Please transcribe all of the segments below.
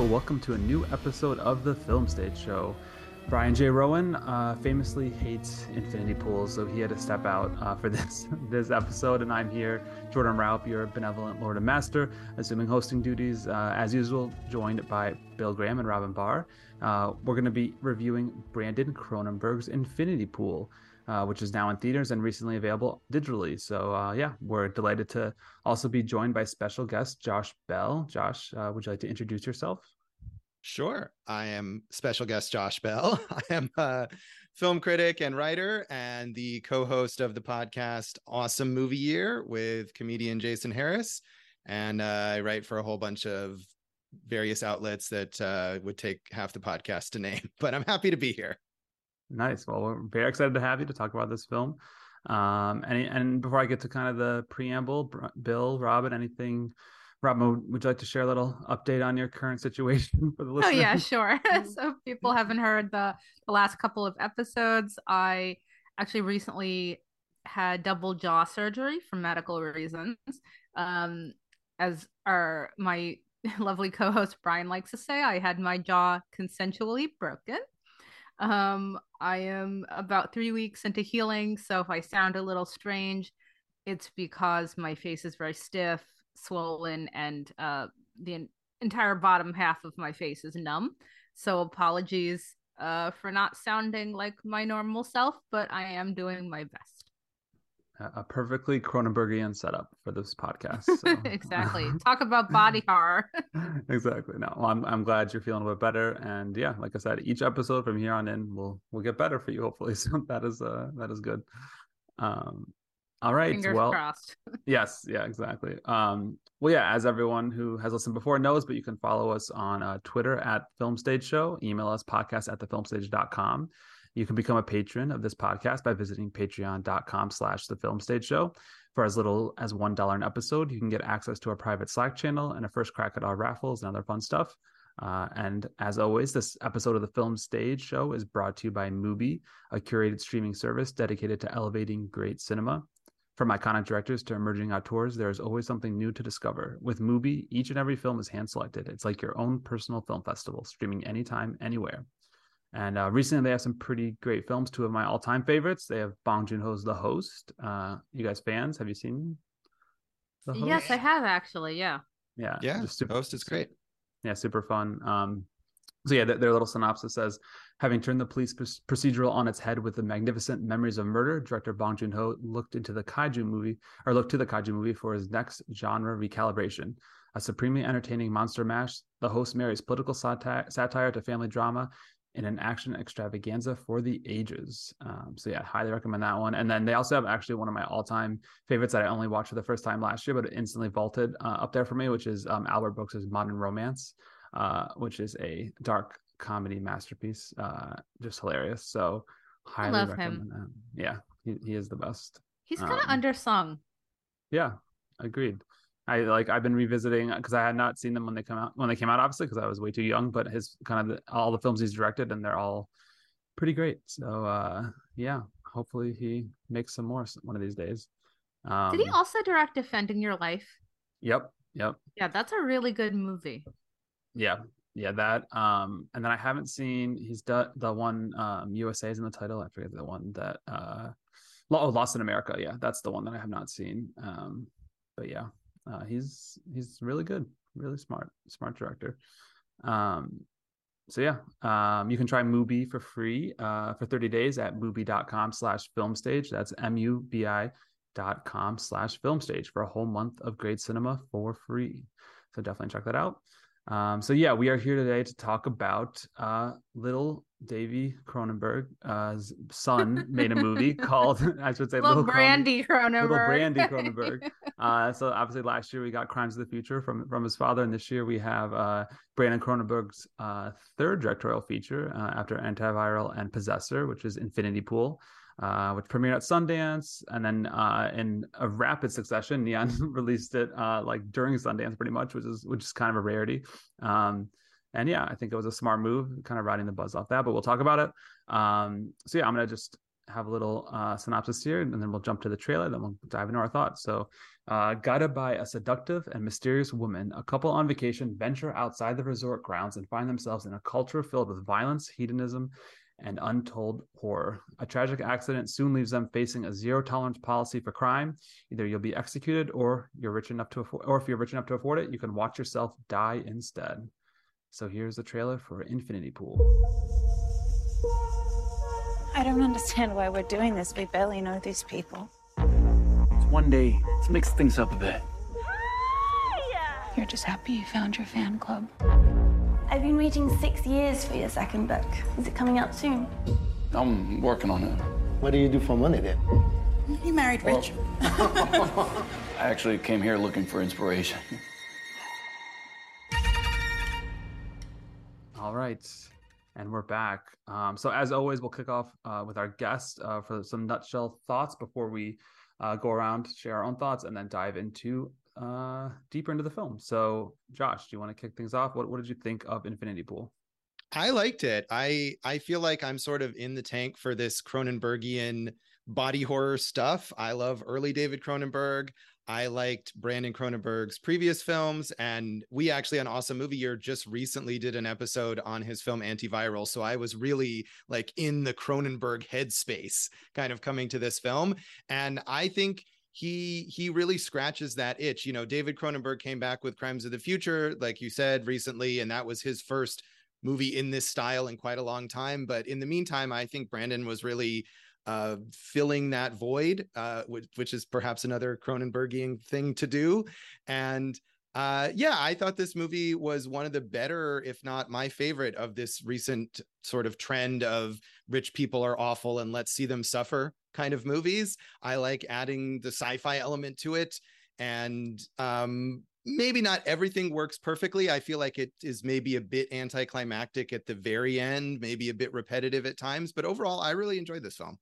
Hello, welcome to a new episode of The Film Stage Show. Brian J. Rowan famously hates Infinity Pool, so he had to step out for this episode, and I'm here, Jordan Raup, your benevolent lord and master, assuming hosting duties as usual, joined by Bill Graham and Robin Barr. We're going to be reviewing Brandon Cronenberg's Infinity Pool, which is now in theaters and recently available digitally. So yeah, we're delighted to also be joined by special guest Josh Bell. Josh, would you like to introduce yourself? Sure. I am special guest Josh Bell. I am a film critic and writer and the co-host of the podcast Awesome Movie Year with comedian Jason Harris. And I write for a whole bunch of various outlets that would take half the podcast to name, but I'm happy to be here. Nice. Well, we're very excited to have you to talk about this film. And before I get to kind of the preamble, Bill, Robin, anything... Robin, would you like to share a little update on your current situation for the listeners? Oh, yeah, sure. So if people haven't heard the last couple of episodes, I actually recently had double jaw surgery for medical reasons. As my lovely co-host Brian likes to say, I had my jaw consensually broken. I am about 3 weeks into healing, so if I sound a little strange, it's because my face is very stiff, swollen, and the entire bottom half of my face is numb. So apologies for not sounding like my normal self, but I am doing my best. A perfectly Cronenbergian setup for this podcast. So. Exactly. Talk about body horror. Exactly. No, well, I'm glad you're feeling a bit better. And yeah, like I said, each episode from here on in we'll get better for you, hopefully. So that is good. All right. Fingers crossed. Yes. Yeah, exactly. Well, yeah, as everyone who has listened before knows, but you can follow us on Twitter at Film Stage Show, email us podcast@thefilmstage.com. You can become a patron of this podcast by visiting patreon.com/thefilmstageshow. For as little as $1 an episode, you can get access to our private Slack channel and a first crack at our raffles and other fun stuff. And as always, this episode of the Film Stage Show is brought to you by MUBI, a curated streaming service dedicated to elevating great cinema. From iconic directors to emerging auteurs, there is always something new to discover. With MUBI, each and every film is hand-selected. It's like your own personal film festival, streaming anytime, anywhere. And recently, they have some pretty great films, two of my all-time favorites. They have Bong Joon-ho's The Host. You guys fans, have you seen The Host? Yes, I have, actually, yeah. Yeah, yeah, The Host is great. Yeah, super fun. So yeah, their little synopsis says, having turned the police procedural on its head with the magnificent Memories of Murder, director Bong Joon-ho looked to the kaiju movie for his next genre recalibration. A supremely entertaining monster mash, The Host marries political satire to family drama in an action extravaganza for the ages. So yeah, highly recommend that one. And then they also have actually one of my all-time favorites that I only watched for the first time last year, but it instantly vaulted up there for me, which is Albert Brooks's Modern Romance, which is a dark comedy masterpiece, just hilarious. So highly love recommend him. That. Yeah, he is the best. He's kind of undersung. Yeah, agreed. I've been revisiting because I had not seen them when they came out, obviously, because I was way too young, but his kind of all the films he's directed, and they're all pretty great. So yeah, hopefully he makes some more one of these days. Did he also direct Defending Your Life? Yep. Yeah, that's a really good movie. Yeah, that. And then I haven't seen, he's done the one USA is in the title. I forget the one that Lost in America. Yeah, that's the one that I have not seen. But yeah, he's really good, really smart director. So yeah, you can try MUBI for free for 30 days at mubi.com/filmstage. That's mubi.com/filmstage for a whole month of great cinema for free. So definitely check that out. So yeah, we are here today to talk about little Davy Cronenberg's son made a movie called, I should say, Little Brandy Cronenberg. So obviously last year we got Crimes of the Future from his father, and this year we have Brandon Cronenberg's third directorial feature after Antiviral and Possessor, which is Infinity Pool, which premiered at Sundance, and then in a rapid succession, Neon released it during Sundance, pretty much, which is kind of a rarity. And yeah, I think it was a smart move, kind of riding the buzz off that. But we'll talk about it. So yeah, I'm gonna just have a little synopsis here, and then we'll jump to the trailer, then we'll dive into our thoughts. So, guided by a seductive and mysterious woman, a couple on vacation venture outside the resort grounds and find themselves in a culture filled with violence, hedonism, and untold horror. A tragic accident soon leaves them facing a zero-tolerance policy for crime. Either you'll be executed, or you're rich enough to afford, or if you're rich enough to afford it, you can watch yourself die instead. So here's the trailer for Infinity Pool. I don't understand why we're doing this. We barely know these people. It's one day. Let's mix things up a bit. Hi! You're just happy you found your fan club. I've been waiting 6 years for your second book. Is it coming out soon? I'm working on it. What do you do for money then? You married rich. Well, I actually came here looking for inspiration. All right. And we're back. So as always, we'll kick off with our guest for some nutshell thoughts before we go around, share our own thoughts, and then dive into deeper into the film. So Josh, do you want to kick things off? What did you think of Infinity Pool? I liked it. I feel like I'm sort of in the tank for this Cronenbergian body horror stuff. I love early David Cronenberg. I liked Brandon Cronenberg's previous films, and we actually on Awesome Movie Year just recently did an episode on his film Antiviral. So I was really like in the Cronenberg headspace kind of coming to this film. And I think he really scratches that itch. You know, David Cronenberg came back with Crimes of the Future, like you said, recently, and that was his first movie in this style in quite a long time. But in the meantime, I think Brandon was really filling that void, which is perhaps another Cronenbergian thing to do. And yeah, I thought this movie was one of the better, if not my favorite, of this recent sort of trend of rich people are awful and let's see them suffer kind of movies. I like adding the sci-fi element to it, and maybe not everything works perfectly. I feel like it is maybe a bit anticlimactic at the very end, maybe a bit repetitive at times, but overall I really enjoyed this film.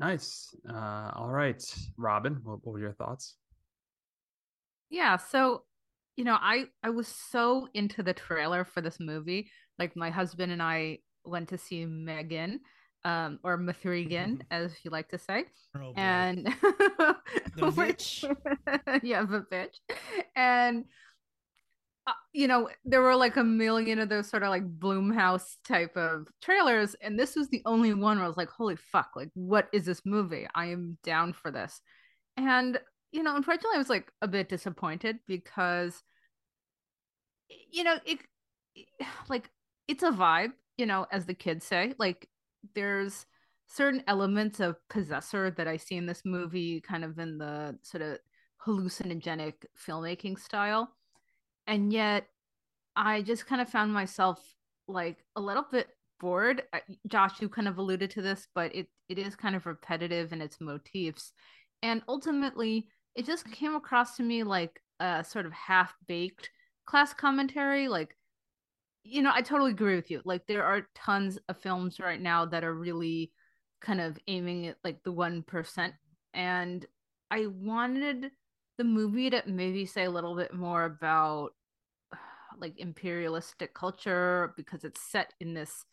Nice. All right, Robin, what were your thoughts? Yeah, so, you know, I was so into the trailer for this movie. Like, my husband and I went to see Megan, or Mathrigan, as you like to say. Oh, and the bitch. Yeah, the bitch. And you know, there were like a million of those sort of like Bloomhouse type of trailers, and this was the only one where I was like, holy fuck, like, what is this movie? I am down for this. And, you know, unfortunately I was like a bit disappointed because, you know, it's a vibe, you know, as the kids say. Like, there's certain elements of Possessor that I see in this movie, kind of in the sort of hallucinogenic filmmaking style. And yet I just kind of found myself like a little bit bored. Josh, you kind of alluded to this, but it is kind of repetitive in its motifs. And ultimately, it just came across to me like a sort of half-baked class commentary. Like, you know, I totally agree with you. Like, there are tons of films right now that are really kind of aiming at like the 1%. And I wanted the movie to maybe say a little bit more about like imperialistic culture, because it's set in this,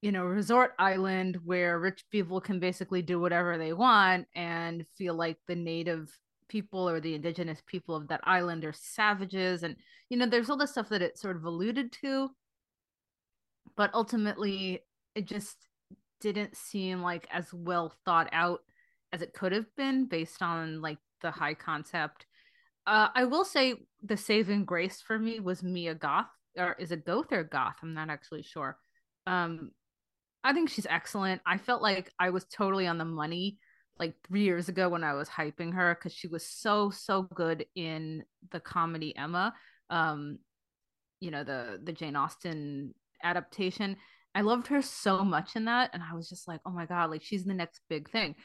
you know, resort island where rich people can basically do whatever they want and feel like the native people or the indigenous people of that island are savages. And, you know, there's all this stuff that it sort of alluded to, but ultimately it just didn't seem like as well thought out as it could have been based on like the high concept. I will say the saving grace for me was Mia Goth, or is it Goth or Goth? I'm not actually sure. I think she's excellent. I felt like I was totally on the money like 3 years ago when I was hyping her, because she was so good in the comedy Emma, you know, the Jane Austen adaptation. I loved her so much in that, and I was just like, oh my god, like, she's the next big thing.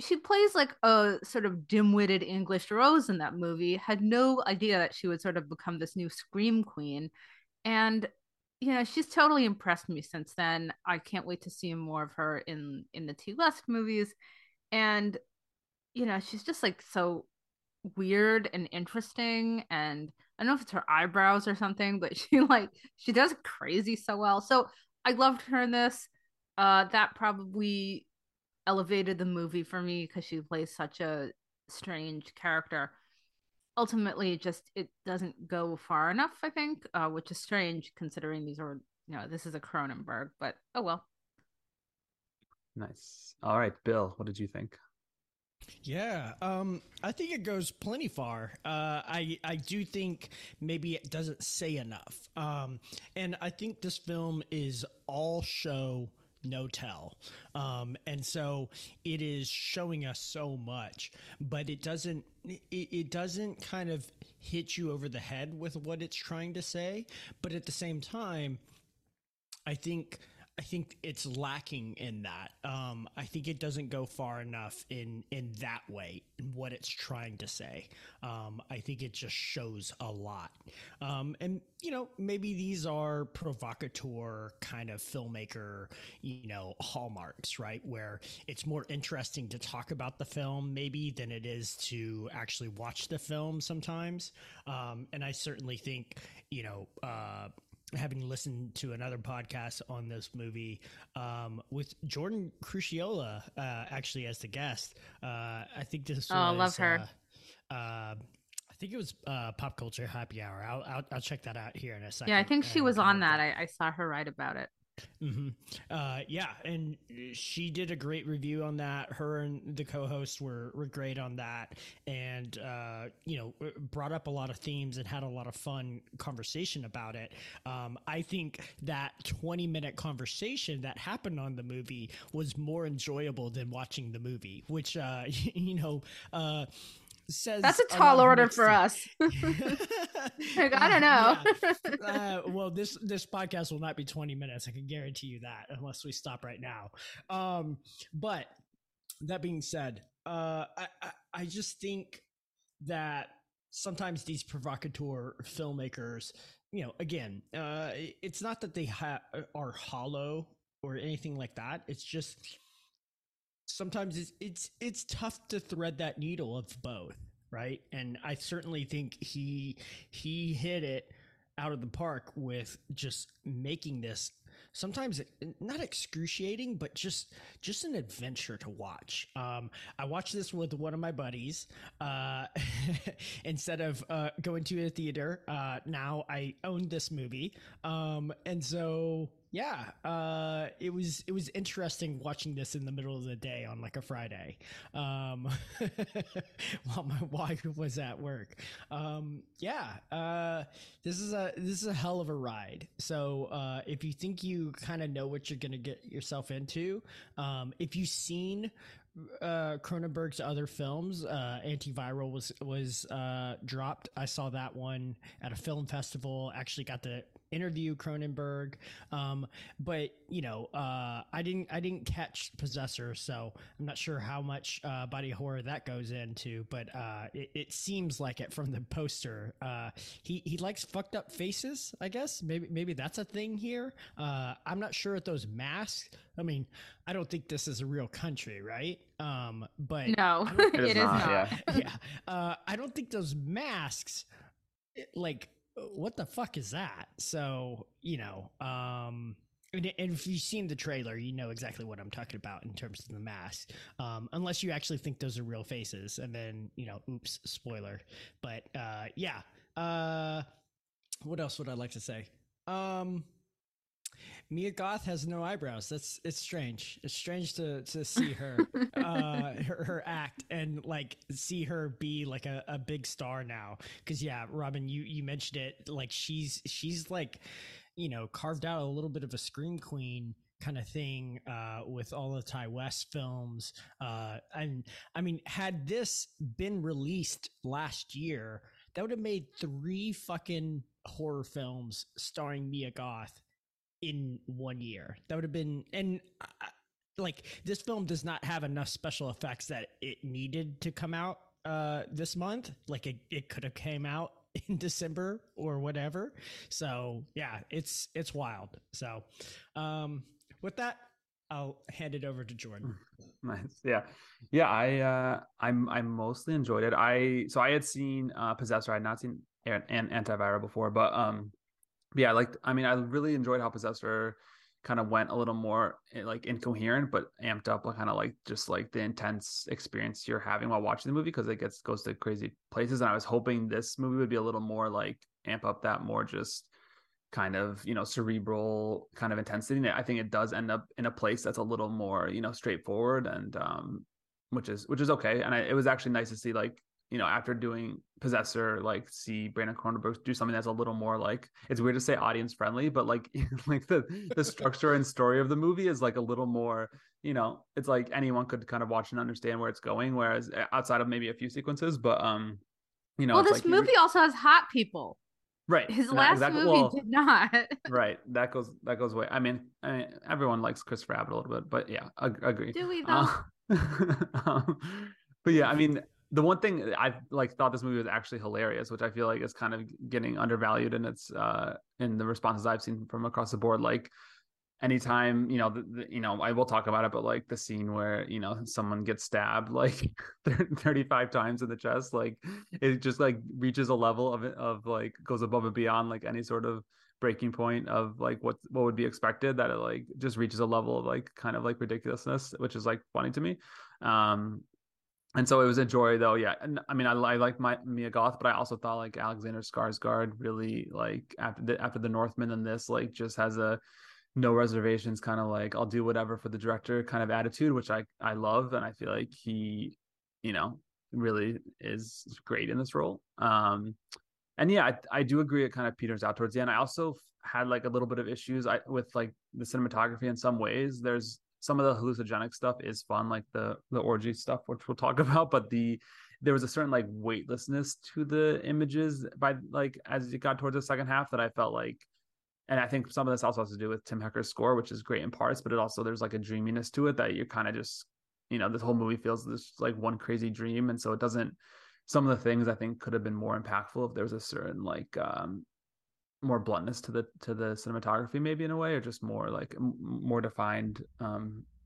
She plays like a sort of dim-witted English Rose in that movie. Had no idea that she would sort of become this new scream queen, and you know, she's totally impressed me since then. I can't wait to see more of her in the T. West movies. And, you know, she's just like so weird and interesting. And I don't know if it's her eyebrows or something, but she does crazy so well. So I loved her in this. That probably elevated the movie for me because she plays such a strange character. Ultimately, just it doesn't go far enough, I think, which is strange considering these are, you know, this is a Cronenberg, but oh well. Nice. All right, Bill, what did you think? Yeah, I think it goes plenty far. I do think maybe it doesn't say enough. And I think this film is all show, no tell. And so it is showing us so much, but it doesn't kind of hit you over the head with what it's trying to say. But at the same time, I think it's lacking in that. I think it doesn't go far enough in that way, in what it's trying to say. I think it just shows a lot. And, you know, maybe these are provocateur kind of filmmaker, you know, hallmarks, right? Where it's more interesting to talk about the film maybe than it is to actually watch the film sometimes. And I certainly think, you know, having listened to another podcast on this movie with Jordan Cruciola actually as the guest, I think this was, I love her. I think it was Pop Culture Happy Hour. I'll check that out here in a second. Yeah, I think she was on that. I saw her write about it. Mm-hmm. Yeah, and she did a great review on that. Her and the co-host were great on that, and you know, brought up a lot of themes and had a lot of fun conversation about it. I think that 20-minute conversation that happened on the movie was more enjoyable than watching the movie, which you know, says that's a tall order for us. Like, I don't know. Yeah. Well, this podcast will not be 20 minutes. I can guarantee you that, unless we stop right now. But that being said, I just think that sometimes these provocateur filmmakers, you know, again, it's not that they are hollow or anything like that. It's just sometimes it's tough to thread that needle of both, right? And I certainly think he hit it out of the park with just making this sometimes not excruciating, but just an adventure to watch. I watched this with one of my buddies. Instead of going to a theater, now I own this movie. And so yeah, it was interesting watching this in the middle of the day on like a Friday, while my wife was at work. This is a hell of a ride. So if you think you kind of know what you're gonna get yourself into, if you've seen Cronenberg's other films, Antiviral was dropped. I saw that one at a film festival. Actually got to interview Cronenberg, but you know, I didn't catch Possessor, so I'm not sure how much body horror that goes into. But it seems like it from the poster. He likes fucked up faces, I guess. Maybe that's a thing here. I'm not sure at those masks. I mean, I don't think this is a real country, right? But no, it is not. Yeah. I don't think those masks, like, what the fuck is that? So, you know, and if you've seen the trailer, you know exactly what I'm talking about in terms of the mask, unless you actually think those are real faces, and then, you know, oops, spoiler. But what else would I like to say? Mia Goth has no eyebrows. It's strange. It's strange to see her, her act, and like see her be like a big star now. Cause yeah, Robin, you mentioned it. Like she's like, you know, carved out a little bit of a scream queen kind of thing, with all the Ty West films. And I mean, had this been released last year, that would have made 3 fucking horror films starring Mia Goth in 1 year. That would have been, and like, this film does not have enough special effects that it needed to come out this month. Like it could have came out in December or whatever. So yeah, it's wild. So with that, I'll hand it over to Jordan. Nice. Yeah. I mostly enjoyed it. I had seen Possessor. I had not seen an Antiviral before, but yeah, I really enjoyed how Possessor kind of went a little more like incoherent, but amped up kind of like just like the intense experience you're having while watching the movie, because it goes to crazy places. And I was hoping this movie would be a little more like amp up that more just kind of, you know, cerebral kind of intensity. And I think it does end up in a place that's a little more, you know, straightforward, and which is okay. And it was actually nice to see, like, you know, after doing Possessor, like see Brandon Cronenberg do something that's a little more like, it's weird to say audience friendly, but like the structure and story of the movie is like a little more, you know, it's like anyone could kind of watch and understand where it's going, whereas outside of maybe a few sequences, but you know, well, this like, movie also has hot people, right? His last movie did not. Right, that goes away. I mean, everyone likes Christopher Abbott a little bit, but yeah, agree. Do we though? But yeah, I mean. The one thing I like thought this movie was actually hilarious, which I feel like is kind of getting undervalued in its in the responses I've seen from across the board. Like anytime, you know, you know, I will talk about it, but like the scene where, you know, someone gets stabbed like 35 times in the chest, like it just like reaches a level of like goes above and beyond like any sort of breaking point of like what would be expected, that it like just reaches a level of like kind of like ridiculousness, which is like funny to me. And so it was a joy, though. Yeah, and I mean, I like my Mia Goth, but I also thought like Alexander Skarsgård really, like after the Northman and this, like just has a no reservations kind of like I'll do whatever for the director kind of attitude, which I love, and I feel like he, you know, really is great in this role. And yeah, I do agree it kind of peters out towards the end. I also had like a little bit of issues with like the cinematography in some ways. There's some of the hallucinogenic stuff is fun, like the orgy stuff, which we'll talk about, but there was a certain like weightlessness to the images by like as it got towards the second half that I felt like, and I think some of this also has to do with Tim Hecker's score, which is great in parts, but it also there's like a dreaminess to it that you're kind of just, you know, this whole movie feels this like one crazy dream, and so it doesn't. Some of the things I think could have been more impactful if there was a certain like more bluntness to the cinematography, maybe in a way, or just more like more defined,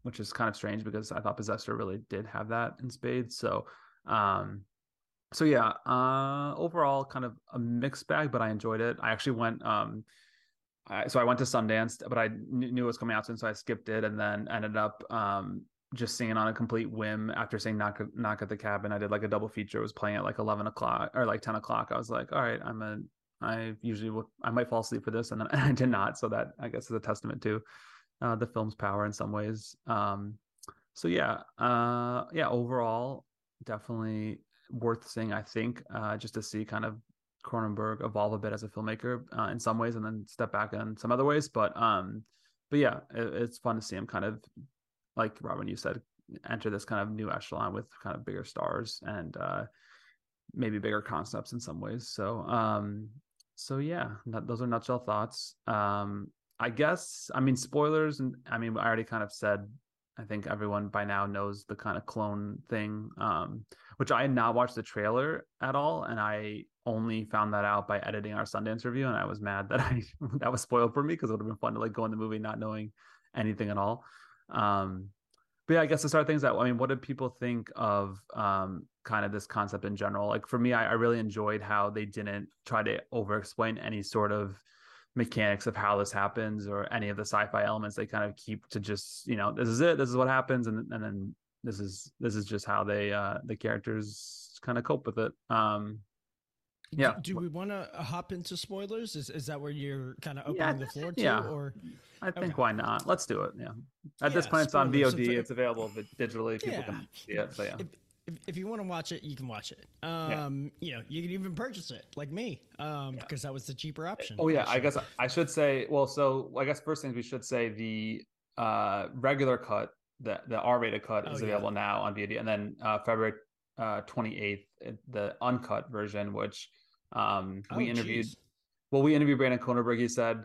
which is kind of strange because I thought Possessor really did have that in spades. So yeah, overall kind of a mixed bag, but I enjoyed it. I actually went, so I went to Sundance, but I knew it was coming out soon, so I skipped it, and then ended up, just seeing it on a complete whim after seeing Knock at the Cabin. I did like a double feature. It was playing at like 11 o'clock or like 10 o'clock. I was like, all right, I might fall asleep for this, and then I did not. So that I guess is a testament to the film's power in some ways. So yeah, overall definitely worth seeing, I think, just to see kind of Cronenberg evolve a bit as a filmmaker in some ways, and then step back in some other ways. But yeah, it's fun to see him kind of, like Robin, you said, enter this kind of new echelon with kind of bigger stars and maybe bigger concepts in some ways. So yeah, those are nutshell thoughts. I guess, I mean, spoilers, and I mean, I already kind of said, I think everyone by now knows the kind of clone thing, which I had not watched the trailer at all, and I only found that out by editing our Sundance review, and I was mad that that was spoiled for me, because it would have been fun to like go in the movie not knowing anything at all. But yeah, I guess to start things out, I mean, what did people think of kind of this concept in general? Like for me, I really enjoyed how they didn't try to over-explain any sort of mechanics of how this happens or any of the sci-fi elements. They kind of keep to just, you know, this is it, this is what happens, and then this is just how they the characters kind of cope with it. Yeah. Do we want to hop into spoilers? Is that where you're kind of opening the floor to? Yeah. Or I think why not? Let's do it. Yeah. At this point, it's on VOD. It's available digitally. People can see it. So yeah. If you want to watch it, you can watch it. You know, you can even purchase it, like me, because that was the cheaper option. Oh yeah, I guess I should say. Well, so I guess first things we should say, the regular cut, the R-rated cut, is available now on VOD, and then February 28th, the uncut version, which we interviewed Brandon Cronenberg. He said,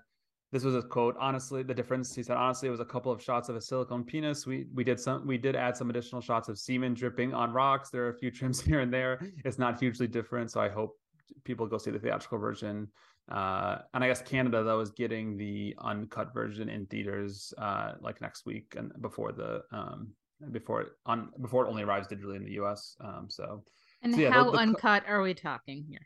this was a quote, honestly, the difference, he said, honestly, it was a couple of shots of a silicone penis. We did add some additional shots of semen dripping on rocks. There are a few trims here and there. It's not hugely different, so I hope people go see the theatrical version. And I guess Canada, though, is getting the uncut version in theaters like next week, and before it only arrives digitally in the US. So how uncut are we talking here?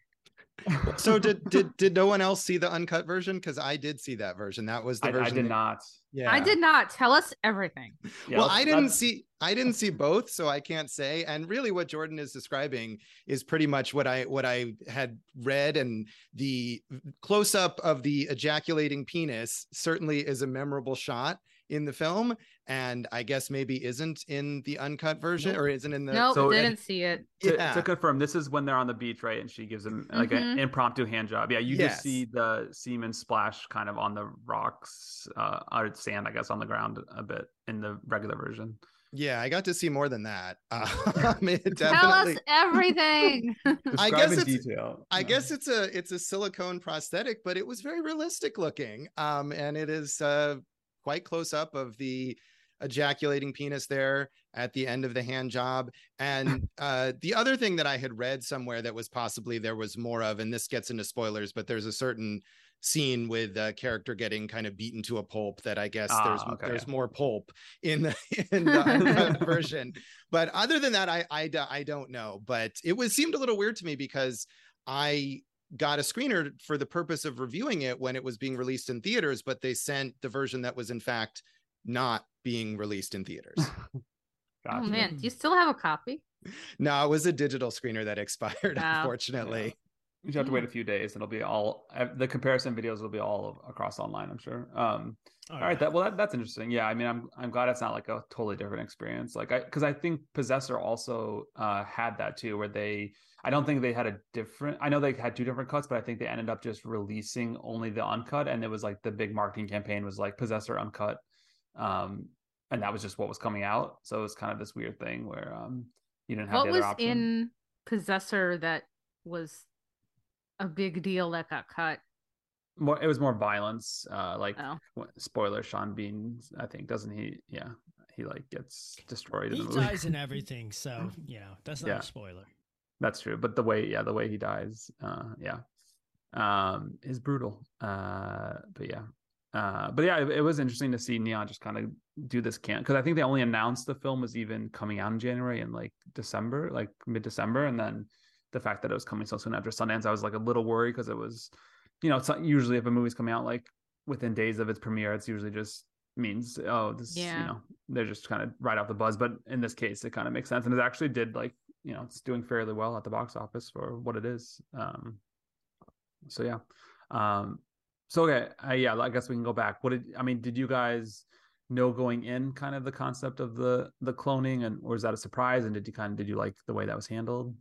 So did no one else see the uncut version? Because I did see that version. That was the version I did not. Yeah, I did not. Tell us everything. Yeah, well, I didn't see both, so I can't say. And really, what Jordan is describing is pretty much what I had read. And the close up of the ejaculating penis certainly is a memorable shot in the film, and I guess maybe isn't in the uncut version. Nope. Or isn't in the so didn't see it. To confirm, this is when they're on the beach, right? And she gives him like an impromptu hand job. Yeah, you just see the semen splash kind of on the rocks, or sand, I guess, on the ground a bit in the regular version. Yeah, I got to see more than that. Tell us everything. I guess in detail. I guess it's a silicone prosthetic, but it was very realistic looking. And it is quite close up of the ejaculating penis there at the end of the hand job. And the other thing that I had read somewhere that was possibly there was more of, and this gets into spoilers, but there's a certain scene with a character getting kind of beaten to a pulp that I guess there's more pulp in the version. But other than that, I don't know. But it seemed a little weird to me because I got a screener for the purpose of reviewing it when it was being released in theaters, but they sent the version that was in fact not being released in theaters. Gotcha. Oh man, do you still have a copy? No, it was a digital screener that expired, unfortunately. Yeah. You have to wait a few days and it'll be all the comparison videos will be all across online, I'm sure. All right, that's interesting. Yeah, I mean, I'm glad it's not like a totally different experience. Like, because I think Possessor also had that too, where I don't think they had a different. I know they had two different cuts, but I think they ended up just releasing only the uncut, and it was like the big marketing campaign was like Possessor uncut, and that was just what was coming out. So it was kind of this weird thing where you didn't have the other option. What was in Possessor that was a big deal that got cut? It was more violence, spoiler, Sean Bean, I think, doesn't he? Yeah, he like gets destroyed in the movie. He dies and everything, so that's not a spoiler. That's true, but the way he dies, is brutal. It was interesting to see Neon just kind of do this because I think they only announced the film was even coming out in January and like December, like mid-December, and then the fact that it was coming so soon after Sundance, I was like a little worried because it was. It's not usually if a movie's coming out like within days of its premiere, it's usually just means, they're just kind of right off the buzz. But in this case, it kind of makes sense. And it actually did it's doing fairly well at the box office for what it is. I guess we can go back. Did you guys know going in kind of the concept of the cloning or is that a surprise? And did you like the way that was handled?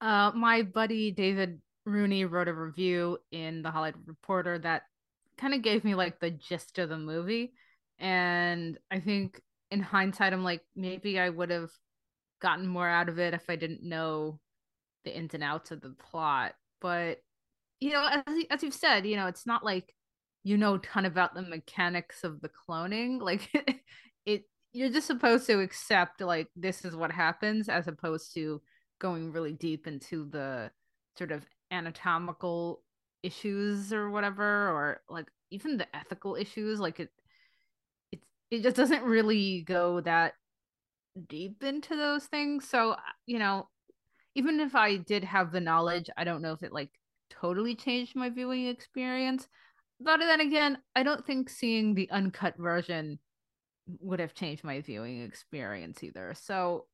My buddy, David Rooney, wrote a review in The Hollywood Reporter that kind of gave me like the gist of the movie. And I think in hindsight, I'm like, maybe I would have gotten more out of it if I didn't know the ins and outs of the plot. But, as you've said, it's not like, a ton about the mechanics of the cloning. Like you're just supposed to accept like, this is what happens, as opposed to going really deep into the sort of anatomical issues or whatever, or like even the ethical issues. Like it just doesn't really go that deep into those things. So even if I did have the knowledge, I don't know if it like totally changed my viewing experience. But then again, I don't think seeing the uncut version would have changed my viewing experience either. So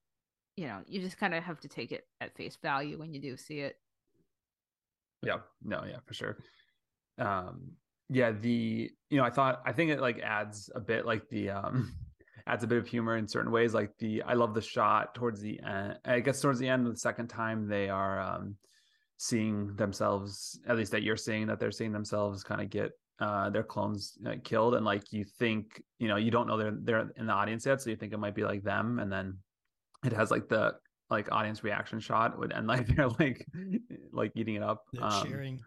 you just kind of have to take it at face value when you do see it. Yeah, no, yeah, for sure. I think it like adds a bit like the adds a bit of humor in certain ways. Like I love the shot towards the end. I guess towards the end of the second time they are seeing themselves, at least that you're seeing that they're seeing themselves kind of get their clones killed, and like you think you don't know they're in the audience yet, so you think it might be like them, and then it has like the audience reaction shot would end like they're like eating it up, cheering,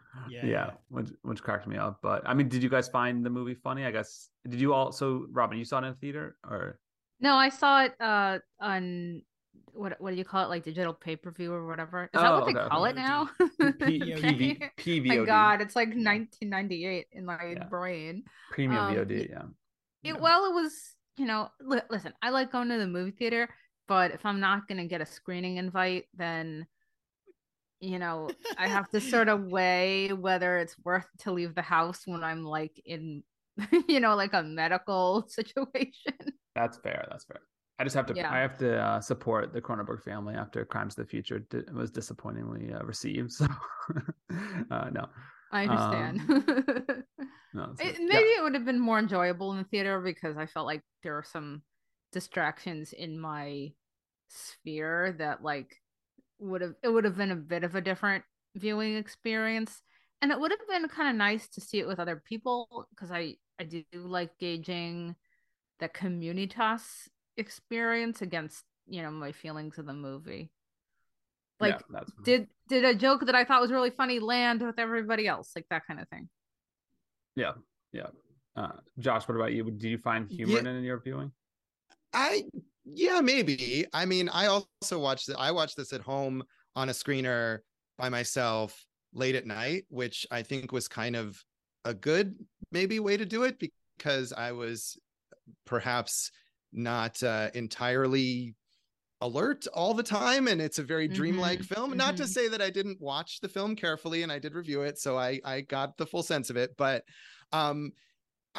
which cracked me up. But I mean, did you guys find the movie funny? I guess did you also, Robin? You saw it in a theater or no? I saw it on what do you call it, like digital pay per view or whatever. Is that what they call it now? PVOD. My God, it's like 1998 in my brain. Premium VOD. It was listen, I like going to the movie theater. But if I'm not going to get a screening invite, then you know, I have to sort of weigh whether it's worth to leave the house when I'm like in, you know, like a medical situation. That's fair. That's fair. I just have to, yeah. I have to support the Cronenberg family after Crimes of the Future was disappointingly received. So no, I understand. No, it would have been more enjoyable in the theater because I felt like there are some distractions in my sphere that like would have been a bit of a different viewing experience, and it would have been kind of nice to see it with other people because I do like gauging the communitas experience against, you know, my feelings of the movie. Like, yeah, did a joke that I thought was really funny land with everybody else, like that kind of thing. Yeah. Josh, what about you? Do you find humor in your viewing? Maybe. I mean, I also watched this at home on a screener by myself late at night, which I think was kind of a good maybe way to do it because I was perhaps not entirely alert all the time, and it's a very dreamlike film. Mm-hmm. Not to say that I didn't watch the film carefully, and I did review it, so I got the full sense of it, but I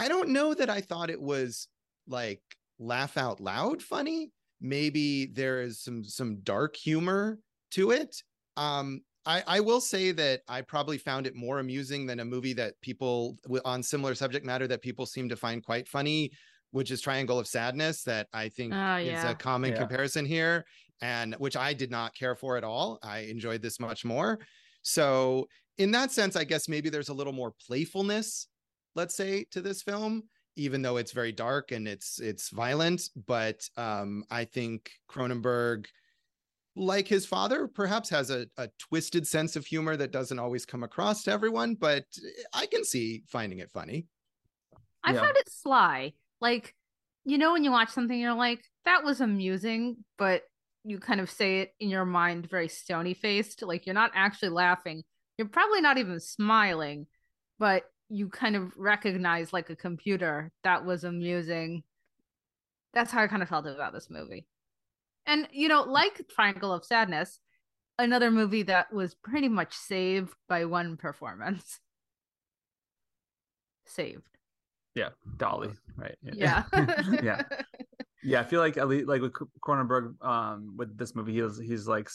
don't know that I thought it was like laugh out loud funny. Maybe there is some dark humor to it. I will say that I probably found it more amusing than a movie that people on similar subject matter that people seem to find quite funny, which is Triangle of Sadness, that I think is a common comparison here, and which I did not care for at all. I enjoyed this much more. So in that sense, I guess maybe there's a little more playfulness, let's say, to this film, even though it's very dark and it's violent. But I think Cronenberg, like his father, perhaps has a twisted sense of humor that doesn't always come across to everyone, but I can see finding it funny. I found it sly. Like, you know, when you watch something, you're like, that was amusing, but you kind of say it in your mind very stony-faced. Like, you're not actually laughing. You're probably not even smiling, but you kind of recognize, like a computer, that was amusing. That's how I kind of felt about this movie. And, you know, like Triangle of Sadness, another movie that was pretty much saved by one performance. Saved. Yeah, Dolly, right? Yeah. I feel like at least like with Cronenberg, with this movie, he's like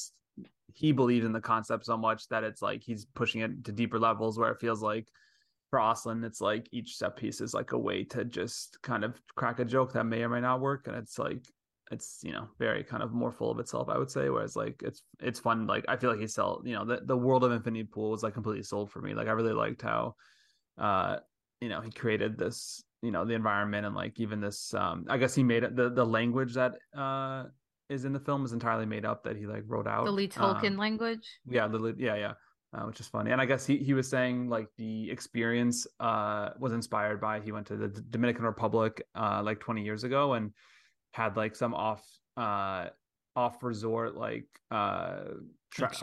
he believed in the concept so much that it's like he's pushing it to deeper levels where it feels like for Austin, it's like each set piece is like a way to just kind of crack a joke that may or may not work, and it's like it's, you know, very kind of more full of itself, I would say. Whereas like it's fun. Like I feel like he sold, you know, the world of Infinity Pool was like completely sold for me. Like I really liked how, you know, he created this, you know, the environment, and like even this, I guess he made it, the language that is in the film is entirely made up, that he like wrote out. The Lee Tolkien language. Yeah. Which is funny. And I guess he was saying like the experience was inspired by, he went to the Dominican Republic like 20 years ago and had like some off resort, like,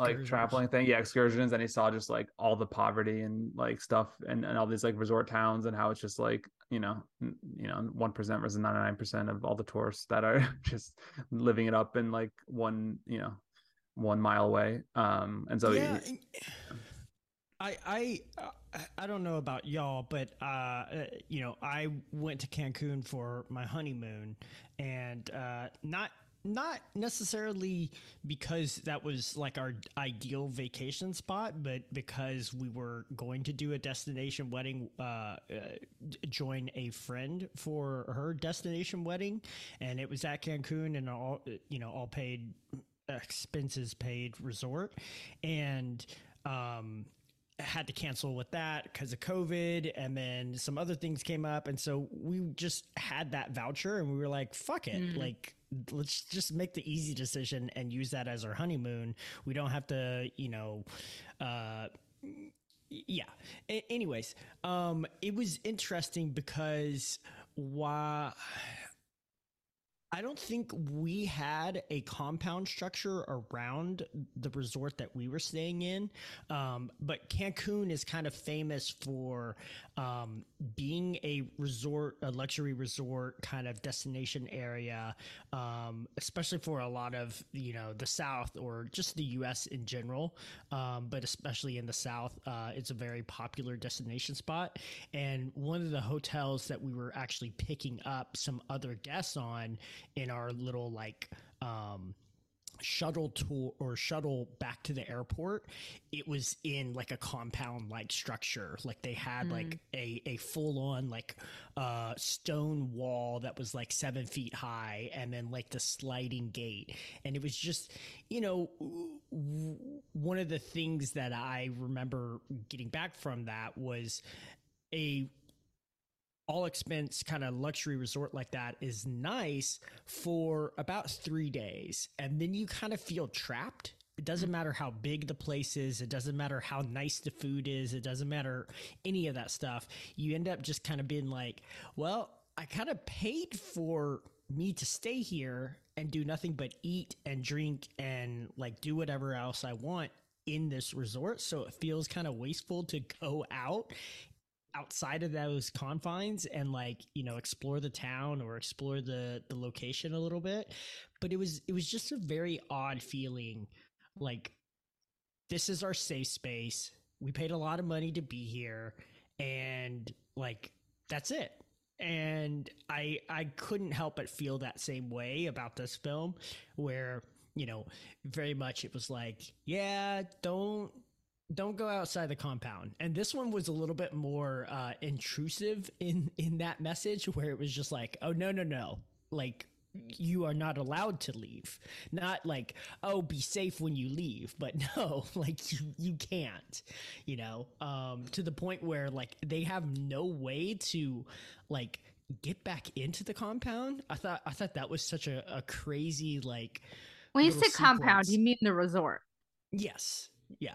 like traveling thing. Yeah. Excursions. And he saw just like all the poverty and like stuff and all these like resort towns and how it's just like, you know, 1% versus 99% of all the tourists that are just living it up in like one mile away. And so yeah, I don't know about y'all, but you know, I went to Cancun for my honeymoon, and not necessarily because that was like our ideal vacation spot, but because we were going to do a destination wedding, join a friend for her destination wedding, and it was at Cancun, and all paid, expenses paid resort, and had to cancel with that because of COVID, and then some other things came up, and so we just had that voucher, and we were like, fuck it, like let's just make the easy decision and use that as our honeymoon. We don't have to, you know, anyways, it was interesting because I don't think we had a compound structure around the resort that we were staying in. But Cancun is kind of famous for being a resort, a luxury resort kind of destination area, especially for a lot of, you know, the South or just the U.S. in general. But especially in the South, it's a very popular destination spot. And one of the hotels that we were actually picking up some other guests on in our little like shuttle tour or shuttle back to the airport, it was in like a compound like structure. Like they had like a full on like stone wall that was like 7 feet high, and then like the sliding gate. And it was just, you know, one of the things that I remember getting back from that was a all expense kind of luxury resort like that is nice for about 3 days. And then you kind of feel trapped. It doesn't matter how big the place is. It doesn't matter how nice the food is. It doesn't matter any of that stuff. You end up just kind of being like, well, I kind of paid for me to stay here and do nothing but eat and drink and like do whatever else I want in this resort. So it feels kind of wasteful to go out outside of those confines and like, you know, explore the town or explore the location a little bit. But it was just a very odd feeling. Like, this is our safe space. We paid a lot of money to be here, and like, that's it. And I couldn't help but feel that same way about this film, where, you know, very much it was like, yeah, don't go outside the compound. And this one was a little bit more intrusive in that message, where it was just like, oh, no. Like, you are not allowed to leave. Not like, oh, be safe when you leave. But no, like you can't, you know, to the point where like they have no way to like get back into the compound. I thought that was such a crazy, like, when you say sequence. Compound, you mean the resort. Yes. Yeah.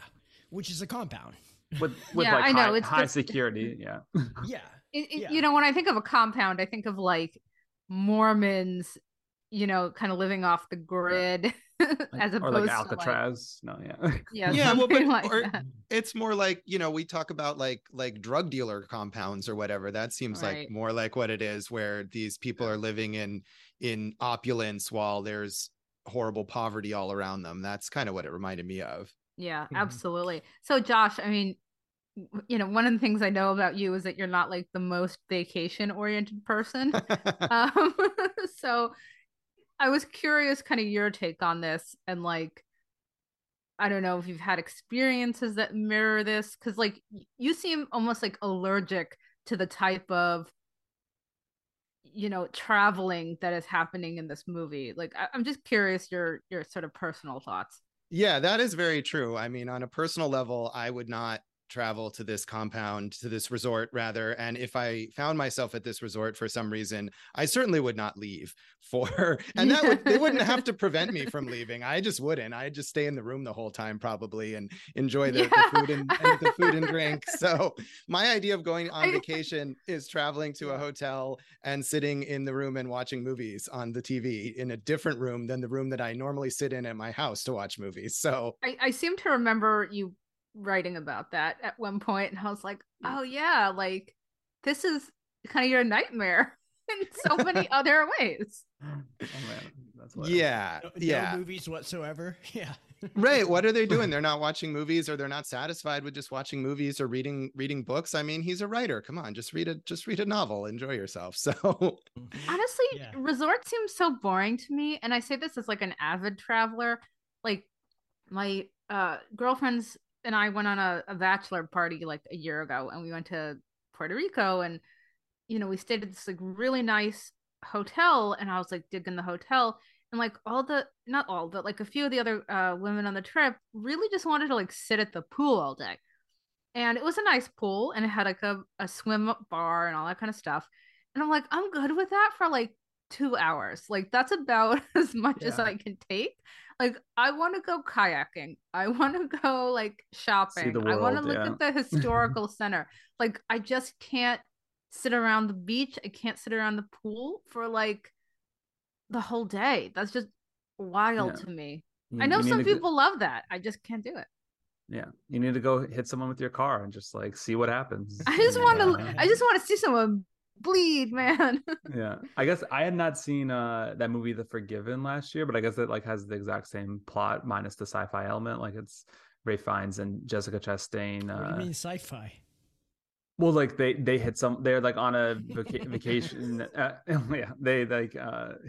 Which is a compound with yeah, like I know. It's high security. Yeah. Yeah. Yeah. You know, when I think of a compound, I think of like Mormons, you know, kind of living off the grid, yeah. As opposed or like Alcatraz. To like, no. Yeah. Yeah. Well, but like it's more like, you know, we talk about like drug dealer compounds or whatever. That seems right. Like more like what it is, where these people are living in opulence while there's horrible poverty all around them. That's kind of what it reminded me of. Yeah, absolutely. So Josh, I mean, you know, one of the things I know about you is that you're not like the most vacation oriented person. So I was curious kind of your take on this, and like, I don't know if you've had experiences that mirror this, because like you seem almost like allergic to the type of, you know, traveling that is happening in this movie. Like, I'm just curious your sort of personal thoughts. Yeah, that is very true. I mean, on a personal level, I would not travel to this compound, to this resort rather. And if I found myself at this resort for some reason, I certainly would not leave for, and that would, they wouldn't have to prevent me from leaving. I just wouldn't. I'd just stay in the room the whole time probably and enjoy the food and the food and drink. So my idea of going on vacation is traveling to a hotel and sitting in the room and watching movies on the TV in a different room than the room that I normally sit in at my house to watch movies. So I seem to remember you writing about that at one point, and I was like, oh yeah, like this is kind of your nightmare in so many other ways. Oh, man. That's yeah. No movies whatsoever. Yeah. Right. What are they doing? They're not watching movies, or they're not satisfied with just watching movies or reading books. I mean, he's a writer. Come on, just read a novel. Enjoy yourself. So honestly, yeah. Resort seems so boring to me. And I say this as like an avid traveler. Like my girlfriend's and I went on a bachelor party like a year ago, and we went to Puerto Rico, and, you know, we stayed at this like really nice hotel, and I was like digging the hotel, and like not all, but like a few of the other women on the trip really just wanted to like sit at the pool all day. And it was a nice pool, and it had like a swim bar and all that kind of stuff. And I'm like, I'm good with that for like 2 hours. Like, that's about as much as I can take. Like, I want to go kayaking. I want to go like shopping. World, I want to look at the historical center. Like, I just can't sit around the beach. I can't sit around the pool for like the whole day. That's just wild to me. I know some people love that. I just can't do it. Yeah, you need to go hit someone with your car and just like see what happens. I just want to see someone bleed, man. Yeah, I guess I had not seen that movie The Forgiven last year, but I guess it like has the exact same plot minus the sci-fi element. Like it's Ray Fiennes and Jessica Chastain. What do you mean sci-fi? Well, like they hit some. They're like on a vacation. They like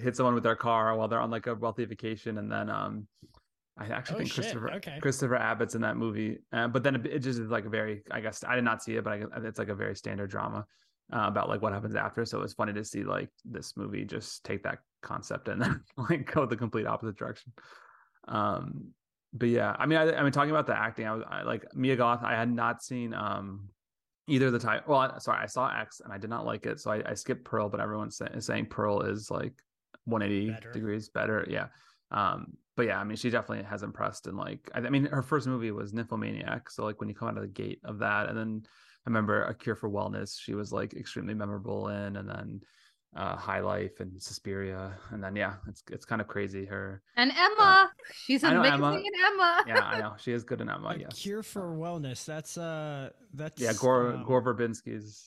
hit someone with their car while they're on like a wealthy vacation, and then I actually think Christopher Abbott's in that movie. But then it just is like a very. I guess I did not see it, but it's like a very standard drama about like what happens after. So it was funny to see like this movie just take that concept and then like go the complete opposite direction. But yeah, I mean, talking about the acting, I like Mia Goth. I had not seen either the title. Well, sorry, I saw X and I did not like it, so I skipped Pearl. But everyone's saying Pearl is like 180 degrees better. Yeah, but yeah, I mean, she definitely has impressed. And like, I mean, her first movie was Nymphomaniac, so like when you come out of the gate of that, and then I remember A Cure for Wellness, she was like extremely memorable in, and then High Life and Suspiria, and then yeah, it's kind of crazy her and Emma. She's amazing in Emma. Yeah, I know she is good in Emma. Yeah, Cure for Wellness. That's yeah, Gore Verbinski's.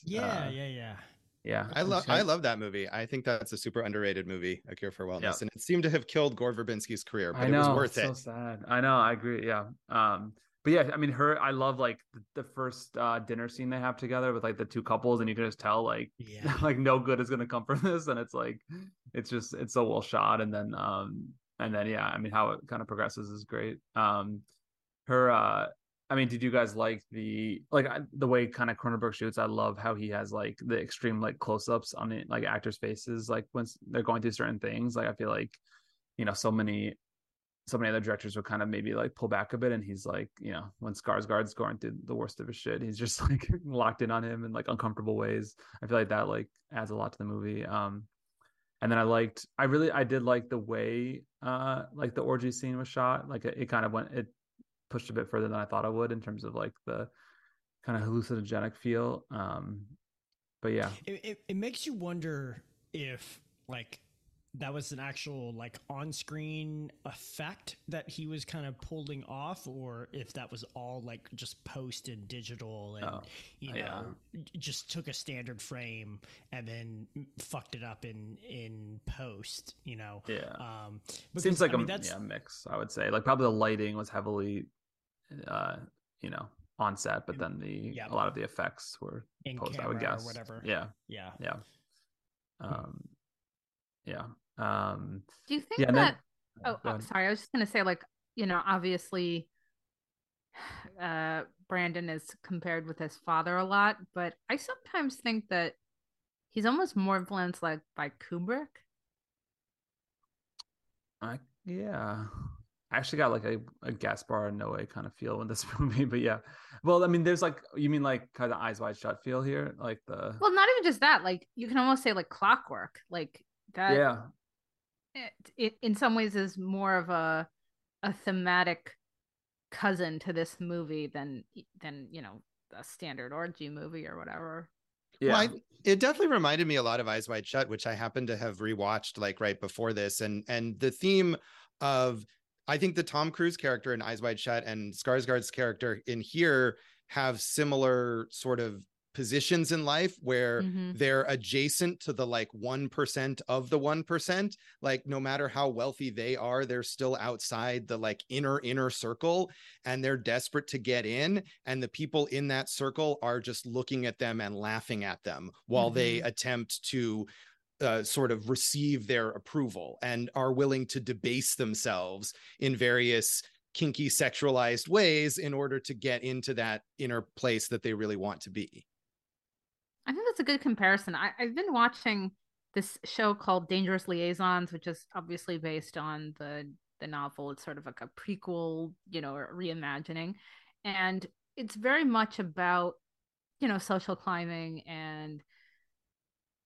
Yeah. I love that movie. I think that's a super underrated movie, A Cure for Wellness, and it seemed to have killed Gore Verbinski's career, but it was worth it. So sad. I know. I agree. Yeah. But yeah, I mean, I love like the first dinner scene they have together with like the two couples, and you can just tell like, like no good is gonna come from this, and it's like, it's so well shot, and then yeah, I mean, how it kind of progresses is great. I mean, did you guys like the way kind of Cronenberg shoots? I love how he has like the extreme like close-ups on the, like actors' faces, like when they're going through certain things. Like I feel like, you know, so many other directors would kind of maybe like pull back a bit, and he's like, you know, when Skarsgård's going through the worst of his shit, he's just like locked in on him in like uncomfortable ways. I feel like that like adds a lot to the movie. And then I did like the way like the orgy scene was shot. Like it pushed a bit further than I thought it would in terms of like the kind of hallucinogenic feel. But yeah, it makes you wonder if like that was an actual like on-screen effect that he was kind of pulling off, or if that was all like just post and digital, and just took a standard frame and then fucked it up in post, you know? Yeah. Because, seems like a mix, I would say. Like probably the lighting was heavily, you know, on set, but then a lot of the effects were in post, I would guess. Or whatever. Yeah. Yeah. Yeah. Yeah. Do you think sorry, I was just gonna say, like, you know, obviously Brandon is compared with his father a lot, but I sometimes think that he's almost more influenced like by Kubrick. I actually got like a Gaspar Noé kind of feel in this movie, but yeah. Well, I mean, there's like, you mean like kind of Eyes Wide Shut feel here, like the. Well, not even just that. Like you can almost say like Clockwork, like that. Yeah. It in some ways is more of a thematic cousin to this movie than you know a standard orgy movie or whatever. Yeah, well, it definitely reminded me a lot of Eyes Wide Shut, which I happened to have rewatched like right before this, and the theme of. I think the Tom Cruise character in Eyes Wide Shut and Skarsgård's character in here have similar sort of positions in life where they're adjacent to the like 1% of the 1%. Like no matter how wealthy they are, they're still outside the like inner circle, and they're desperate to get in. And the people in that circle are just looking at them and laughing at them while they attempt to sort of receive their approval, and are willing to debase themselves in various kinky sexualized ways in order to get into that inner place that they really want to be. I think that's a good comparison. I've been watching this show called Dangerous Liaisons, which is obviously based on the novel. It's sort of like a prequel, you know, or reimagining. And it's very much about, you know, social climbing and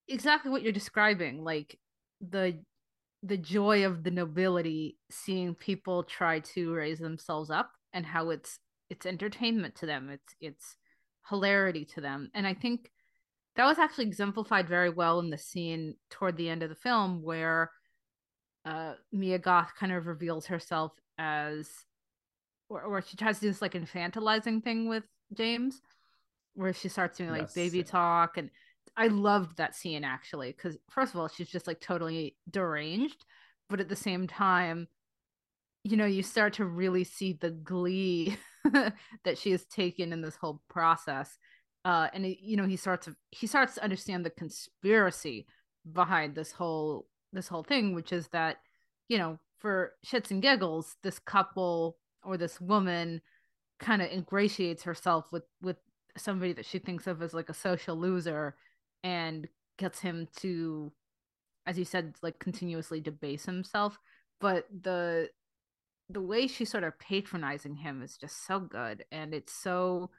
exactly what you're describing, like the joy of the nobility, seeing people try to raise themselves up, and how it's entertainment to them, it's hilarity to them. And I think that was actually exemplified very well in the scene toward the end of the film where Mia Goth kind of reveals herself as, or she tries to do this like infantilizing thing with James, where she starts doing like baby talk. And I loved that scene, actually, because first of all, she's just like totally deranged, but at the same time, you know, you start to really see the glee that she has taken in this whole process. And it, you know, he starts to understand the conspiracy behind this whole thing, which is that, you know, for shits and giggles, this couple or this woman kind of ingratiates herself with somebody that she thinks of as like a social loser, and gets him to, as you said, like continuously debase himself. But the way she's sort of patronizing him is just so good. And it's so,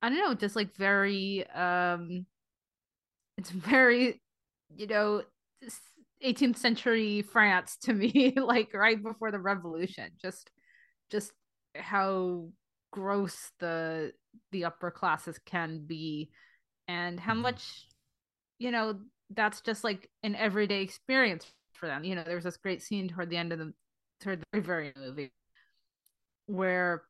I don't know, just like very, it's very, you know, 18th century France to me, like right before the revolution, just how gross the upper classes can be, and how much, you know, that's just like an everyday experience for them. You know, there's this great scene toward the end of the very movie where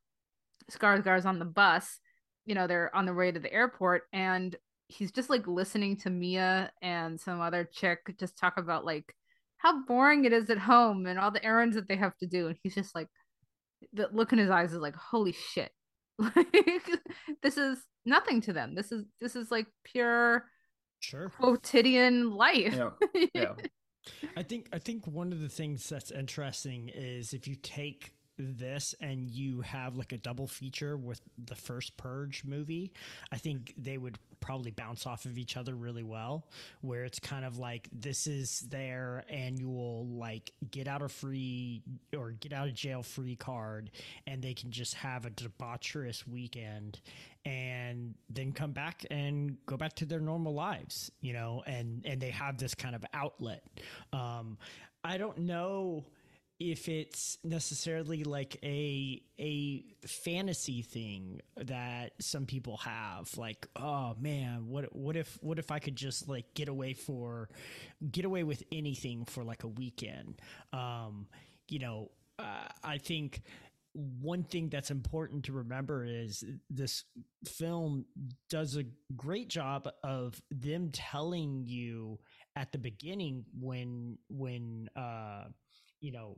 Skarsgård's on the bus, you know, they're on the way to the airport, and he's just like listening to Mia and some other chick just talk about like how boring it is at home and all the errands that they have to do. And he's just like, the look in his eyes is like, holy shit, like this is nothing to them. This is like pure quotidian life. Yeah. I think one of the things that's interesting is if you take this and you have like a double feature with the first Purge movie, I think they would probably bounce off of each other really well, where it's kind of like this is their annual like get out of jail free card, and they can just have a debaucherous weekend and then come back and go back to their normal lives, you know, and they have this kind of outlet. I don't know if it's necessarily like a fantasy thing that some people have, like, oh man, what if I could just like get away with anything for like a weekend. You know, I think one thing that's important to remember is this film does a great job of them telling you at the beginning when you know,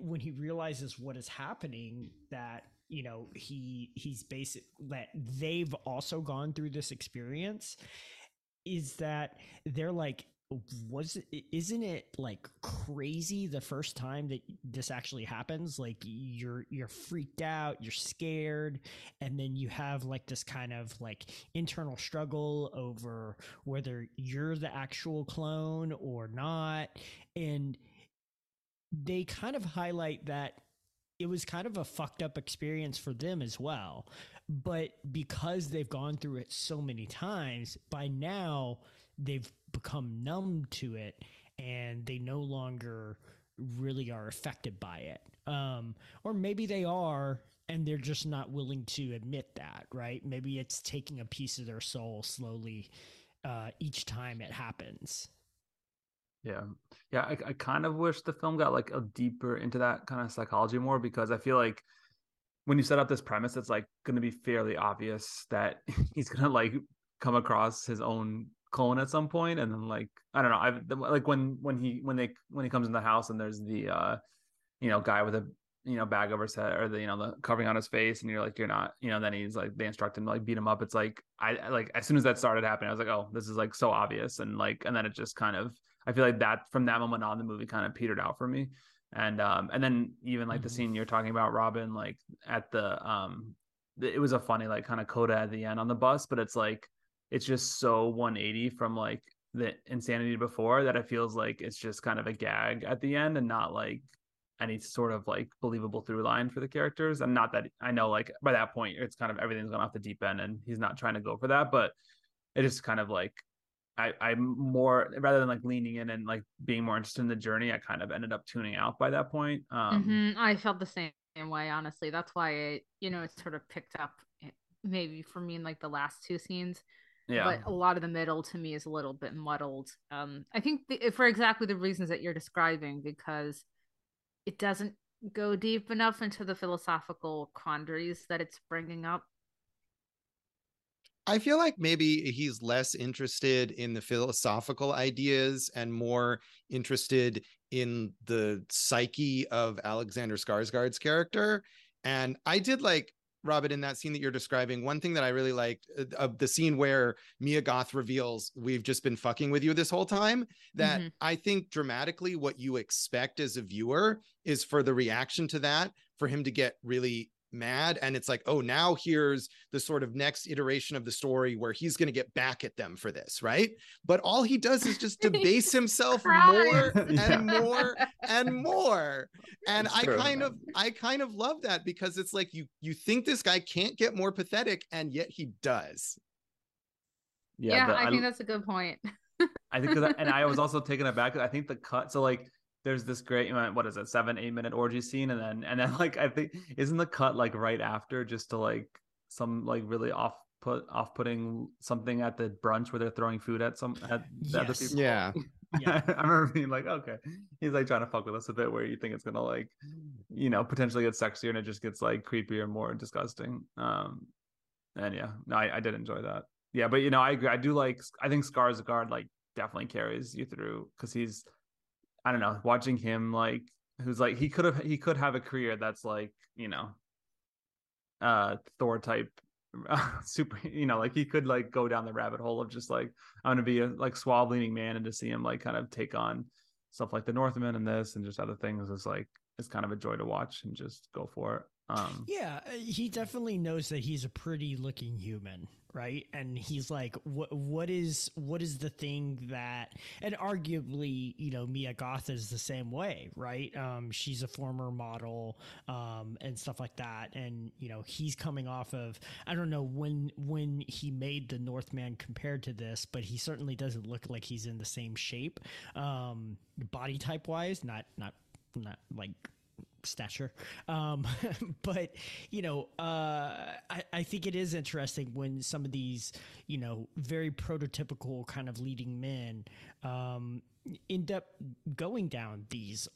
when he realizes what is happening, that, you know, he's basic, that they've also gone through this experience, is that they're like, isn't it like crazy the first time that this actually happens? Like you're freaked out, you're scared, and then you have like this kind of like internal struggle over whether you're the actual clone or not. And they kind of highlight that it was kind of a fucked up experience for them as well. But because they've gone through it so many times, by now they've become numb to it, and they no longer really are affected by it. Or maybe they are, and they're just not willing to admit that, right? Maybe it's taking a piece of their soul slowly each time it happens. Yeah. I kind of wish the film got like a deeper into that kind of psychology more, because I feel like when you set up this premise, it's like going to be fairly obvious that he's going to like come across his own clone at some point. And then like, I don't know, like when he comes in the house and there's the, you know, guy with a, you know, bag over his head, or the, you know, the covering on his face, and you're like, you're not, you know, then he's like, they instruct him to like beat him up. It's like, I like, as soon as that started happening, I was like, oh, this is like so obvious. And like, and then it just kind of, I feel like that from that moment on, the movie kind of petered out for me. And then even like the scene you're talking about, Robin, like at the, it was a funny, like kind of coda at the end on the bus, but it's like, it's just so 180 from like the insanity before that it feels like it's just kind of a gag at the end, and not like any sort of like believable through line for the characters. And not that I know, like by that point, it's kind of, everything's gone off the deep end and he's not trying to go for that, but it just kind of like, I'm more, rather than like leaning in and like being more interested in the journey, I kind of ended up tuning out by that point. I felt the same way, honestly. That's why it, you know, it sort of picked up maybe for me in like the last two scenes. Yeah. But a lot of the middle to me is a little bit muddled. I think for exactly the reasons that you're describing, because it doesn't go deep enough into the philosophical quandaries that it's bringing up. I feel like maybe he's less interested in the philosophical ideas and more interested in the psyche of Alexander Skarsgård's character. And I did like, Robin, in that scene that you're describing, one thing that I really liked, the scene where Mia Goth reveals, we've just been fucking with you this whole time, that I think dramatically what you expect as a viewer is for the reaction to that, for him to get really mad. And it's like, oh, now here's the sort of next iteration of the story where he's going to get back at them for this, right? But all he does is just debase himself more and more and more. And I kind of love that, because it's like, you think this guy can't get more pathetic, and yet he does. Yeah, I think that's a good point. I think, and I was also taken aback. I think the cut, so like, there's this great, what is it, 7-8 minute orgy scene, and then like, I think, isn't the cut like right after, just to like some like really off-putting something at the brunch where they're throwing food at some other people. Yeah. Yeah. I remember being like, okay, he's like trying to fuck with us a bit, where you think it's gonna like, you know, potentially get sexier, and it just gets like creepier and more disgusting. And yeah, no, I did enjoy that. Yeah, but you know, I agree. I do like, I think Skarsgård like definitely carries you through, because he's, I don't know, watching him like, who's like, he could have a career that's like, you know, Thor type, super, you know, like he could like go down the rabbit hole of just like, I'm gonna be a like suave leaning man, and to see him like kind of take on stuff like The Northman and this and just other things is like, it's kind of a joy to watch and just go for it. Yeah, he definitely knows that he's a pretty looking human, right? And he's like, what is the thing that, and arguably, you know, Mia Goth is the same way, right? She's a former model, and stuff like that. And, you know, he's coming off of, I don't know when he made The Northman compared to this, but he certainly doesn't look like he's in the same shape, body type wise, not like stature, but you know, I think it is interesting when some of these, you know, very prototypical kind of leading men end up going down these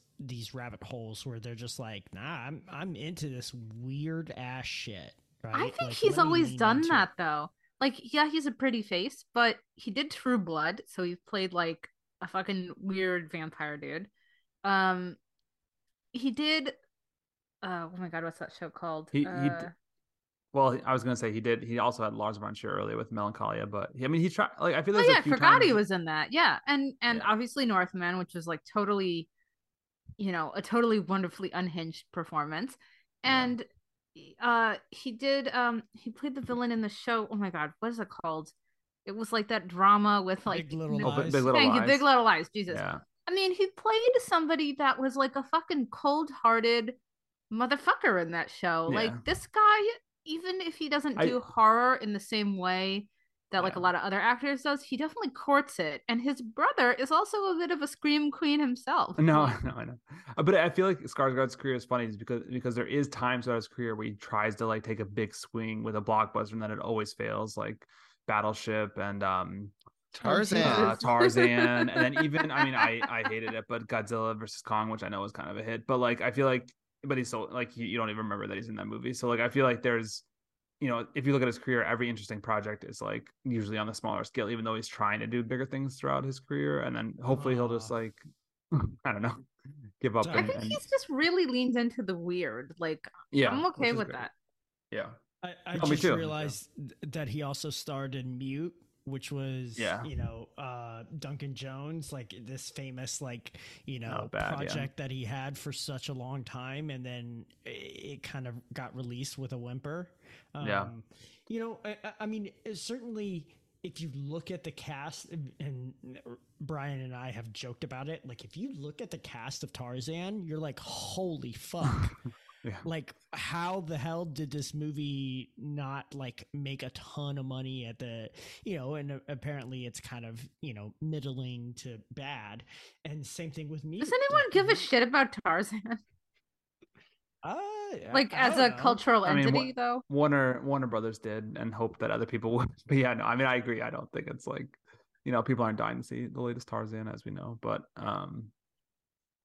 rabbit holes where they're just like, nah, I'm into this weird ass shit, right? I think like, he's always done that though. Like, yeah, he's a pretty face, but he did True Blood, so he played like a fucking weird vampire dude. He did, oh my god, what's that show called? Well, I was gonna say he also had Lars von Trier earlier with Melancholia, but I mean, he tried, like, I feel like, oh yeah, I forgot he was in that. Yeah, and obviously Northman, which was like totally, you know, a totally wonderfully unhinged performance. And he did, he played the villain in the show, oh my god, what is it called? It was like that drama with like Big Little Lies. Jesus. Yeah. I mean, he played somebody that was like a fucking cold-hearted motherfucker in that show. Yeah. Like, this guy, even if he doesn't do horror in the same way that like a lot of other actors does, he definitely courts it. And his brother is also a bit of a scream queen himself. No, I know. But I feel like Skarsgård's career is funny because there is times throughout his career where he tries to like take a big swing with a blockbuster, and then it always fails, like Battleship and... Tarzan, and then even, I mean, I hated it, but Godzilla versus Kong, which I know was kind of a hit, but like, I feel like, but he's so like, you don't even remember that he's in that movie. So like, I feel like there's, you know, if you look at his career, every interesting project is like usually on the smaller scale, even though he's trying to do bigger things throughout his career. And then hopefully he'll just like, I don't know, give up. I think he's just really leans into the weird. Like, yeah, I'm okay with that. Yeah. I just realized that he also starred in Mute, which was, you know, Duncan Jones, like this famous, like, you know, project that he had for such a long time. And then it kind of got released with a whimper. You know, I mean, certainly if you look at the cast, and Brian and I have joked about it, like if you look at the cast of Tarzan, you're like, holy fuck. Yeah. Like, how the hell did this movie not like make a ton of money at the, you know, and apparently it's kind of, you know, middling to bad. And same thing with me. Does anyone give a shit about Tarzan? Like, as a cultural entity, I mean, though? Warner Brothers did, and hoped that other people would. But yeah, no, I mean, I agree. I don't think it's like, you know, people aren't dying to see the latest Tarzan, as we know. But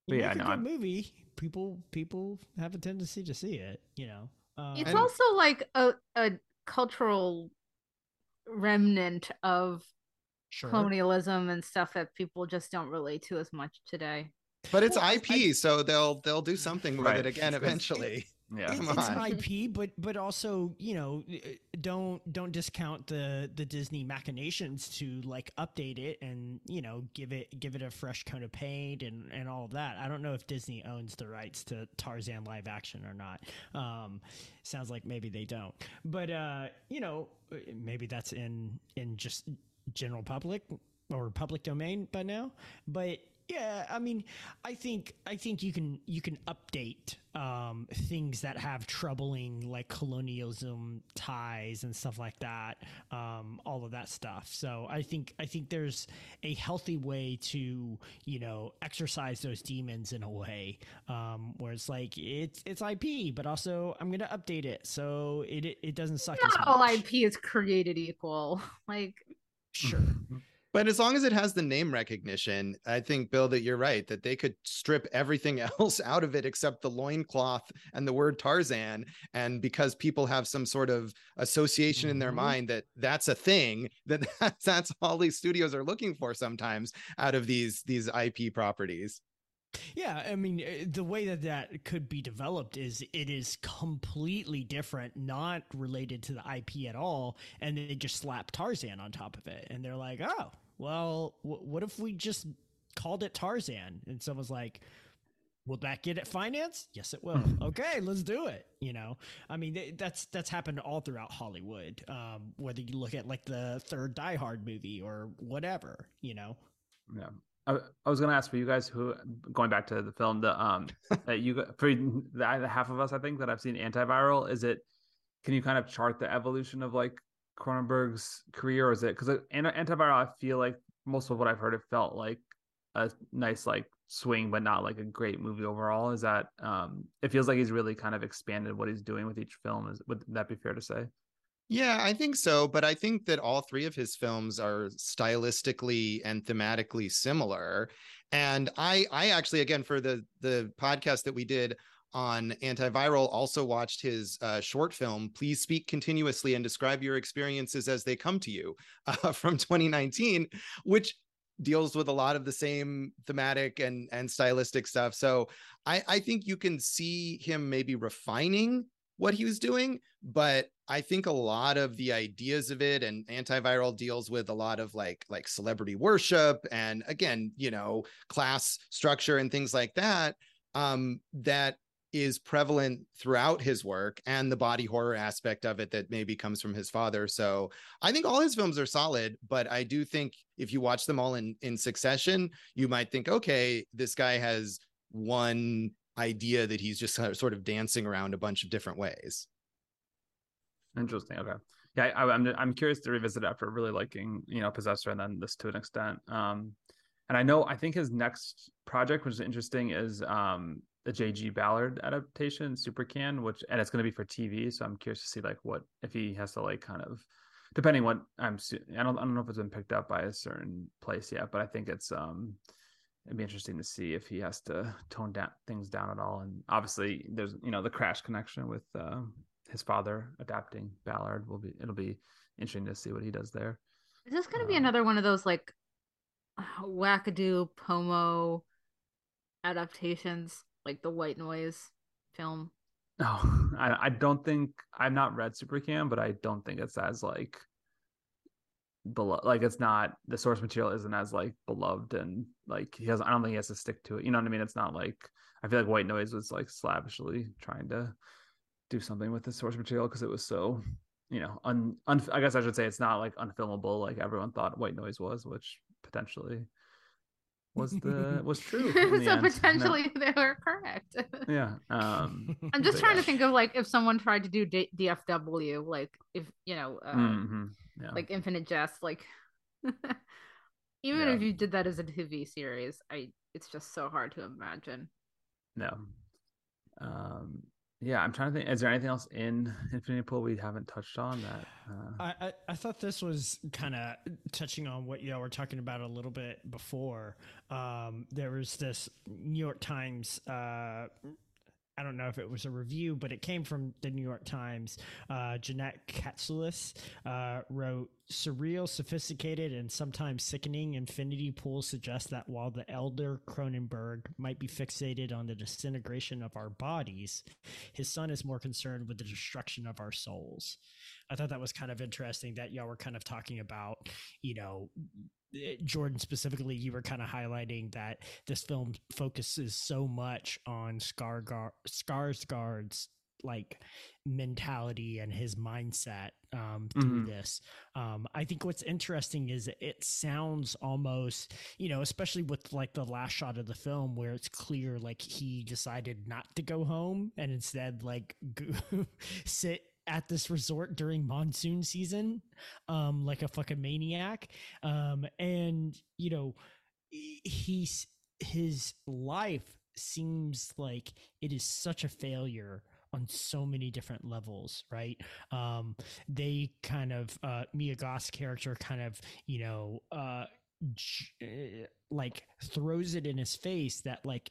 But yeah, no, movie people have a tendency to see it, you know. It's also like a cultural remnant of colonialism and stuff that people just don't relate to as much today. But it's IP, so they'll do something with it again eventually. Yeah, it's IP, but also, you know, don't discount the Disney machinations to like update it and, you know, give it a fresh coat of paint and all of that. I don't know if Disney owns the rights to Tarzan live action or not. Sounds like maybe they don't, but you know, maybe that's in just general public or public domain by now. But yeah, I mean, I think you can update things that have troubling like colonialism ties and stuff like that, all of that stuff. So I think there's a healthy way to, you know, exercise those demons in a way, where it's like it's IP, but also I'm gonna update it so it doesn't suck. Not as much. All IP is created equal, like sure. But as long as it has the name recognition, I think, Bill, that you're right, that they could strip everything else out of it except the loincloth and the word Tarzan. And because people have some sort of association in their mind that that's a thing, that that's all these studios are looking for sometimes out of these IP properties. Yeah, I mean, the way that could be developed is it is completely different, not related to the IP at all, and they just slap Tarzan on top of it. And they're like, oh, well, what if we just called it Tarzan? And someone's like, will that get it financed? Yes, it will. Okay, let's do it. You know, I mean, that's happened all throughout Hollywood, whether you look at like the third Die Hard movie or whatever, you know. Yeah. I was going to ask for you guys who, going back to the film, that you, for the half of us, I think that I've seen Antiviral. Can you kind of chart the evolution of like Cronenberg's career, or is it, because Antiviral, I feel like most of what I've heard, it felt like a nice like swing, but not like a great movie overall. Is that, it feels like he's really kind of expanded what he's doing with each film. Would that be fair to say? Yeah, I think so. But I think that all three of his films are stylistically and thematically similar. And I actually, again, for the podcast that we did on Antiviral, also watched his short film, Please Speak Continuously and Describe Your Experiences as They Come to You, from 2019, which deals with a lot of the same thematic and stylistic stuff. So I think you can see him maybe refining what he was doing, but I think a lot of the ideas of it, and Antiviral deals with a lot of like celebrity worship and, again, you know, class structure and things like that, that is prevalent throughout his work, and the body horror aspect of it that maybe comes from his father. So I think all his films are solid, but I do think if you watch them all in succession, you might think, okay, this guy has one idea that he's just sort of dancing around a bunch of different ways. Interesting. Okay. Yeah, I'm curious to revisit after really liking, you know, Possessor and then this to an extent. And I think his next project, which is interesting, is the J.G. Ballard adaptation, Supercan, and it's going to be for TV. So I'm curious to see like what if he has to like kind of, depending what I don't know if it's been picked up by a certain place yet, but I think it's it'd be interesting to see if he has to tone down things down at all. And obviously there's, you know, the Crash connection with his father adapting Ballard. It'll be interesting to see what he does there. Is this going to be another one of those like wackadoo Pomo adaptations, like the White Noise film? No, I don't think, I've not read Supercan, but I don't think it's as like below, like it's not, the source material isn't as like beloved, and like I don't think he has to stick to it, you know what I mean? It's not like, I feel like White Noise was like slavishly trying to do something with the source material because it was so, you know, I guess I should say it's not like unfilmable like everyone thought White Noise was, which potentially was true. So potentially they were correct. Yeah. I'm just trying to think of like if someone tried to do DFW, like if, you know, yeah, like Infinite Jest, like even if you did that as a TV series, it's just so hard to imagine. No. Yeah, I'm trying to think. Is there anything else in Infinity Pool we haven't touched on? That I thought this was kind of touching on what y'all were talking about a little bit before. There was this New York Times, I don't know if it was a review, but it came from the New York Times. Jeanette Katsoulis wrote, "Surreal, sophisticated, and sometimes sickening, Infinity Pool suggests that while the elder Cronenberg might be fixated on the disintegration of our bodies, his son is more concerned with the destruction of our souls." I thought that was kind of interesting that y'all were kind of talking about, you know, Jordan specifically, you were kind of highlighting that this film focuses so much on Skarsgård's like mentality and his mindset through this. I think what's interesting is it sounds almost, you know, especially with like the last shot of the film where it's clear like he decided not to go home and instead like sit at this resort during monsoon season, like a fucking maniac. And you know, his life seems like it is such a failure on so many different levels, right? They kind of, Mia Goth's character kind of, you know, like throws it in his face that like,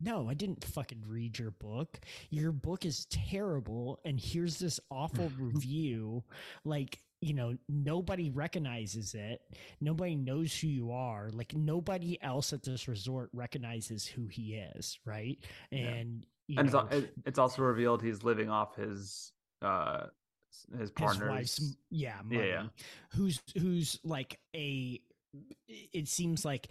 "No, I didn't fucking read your book. Your book is terrible. And here's this awful review. Like, you know, nobody recognizes it. Nobody knows who you are. Like nobody else at this resort recognizes who he is." Right. And, yeah. And know, it's also revealed he's living off his partner's wife's, money, who's like it seems like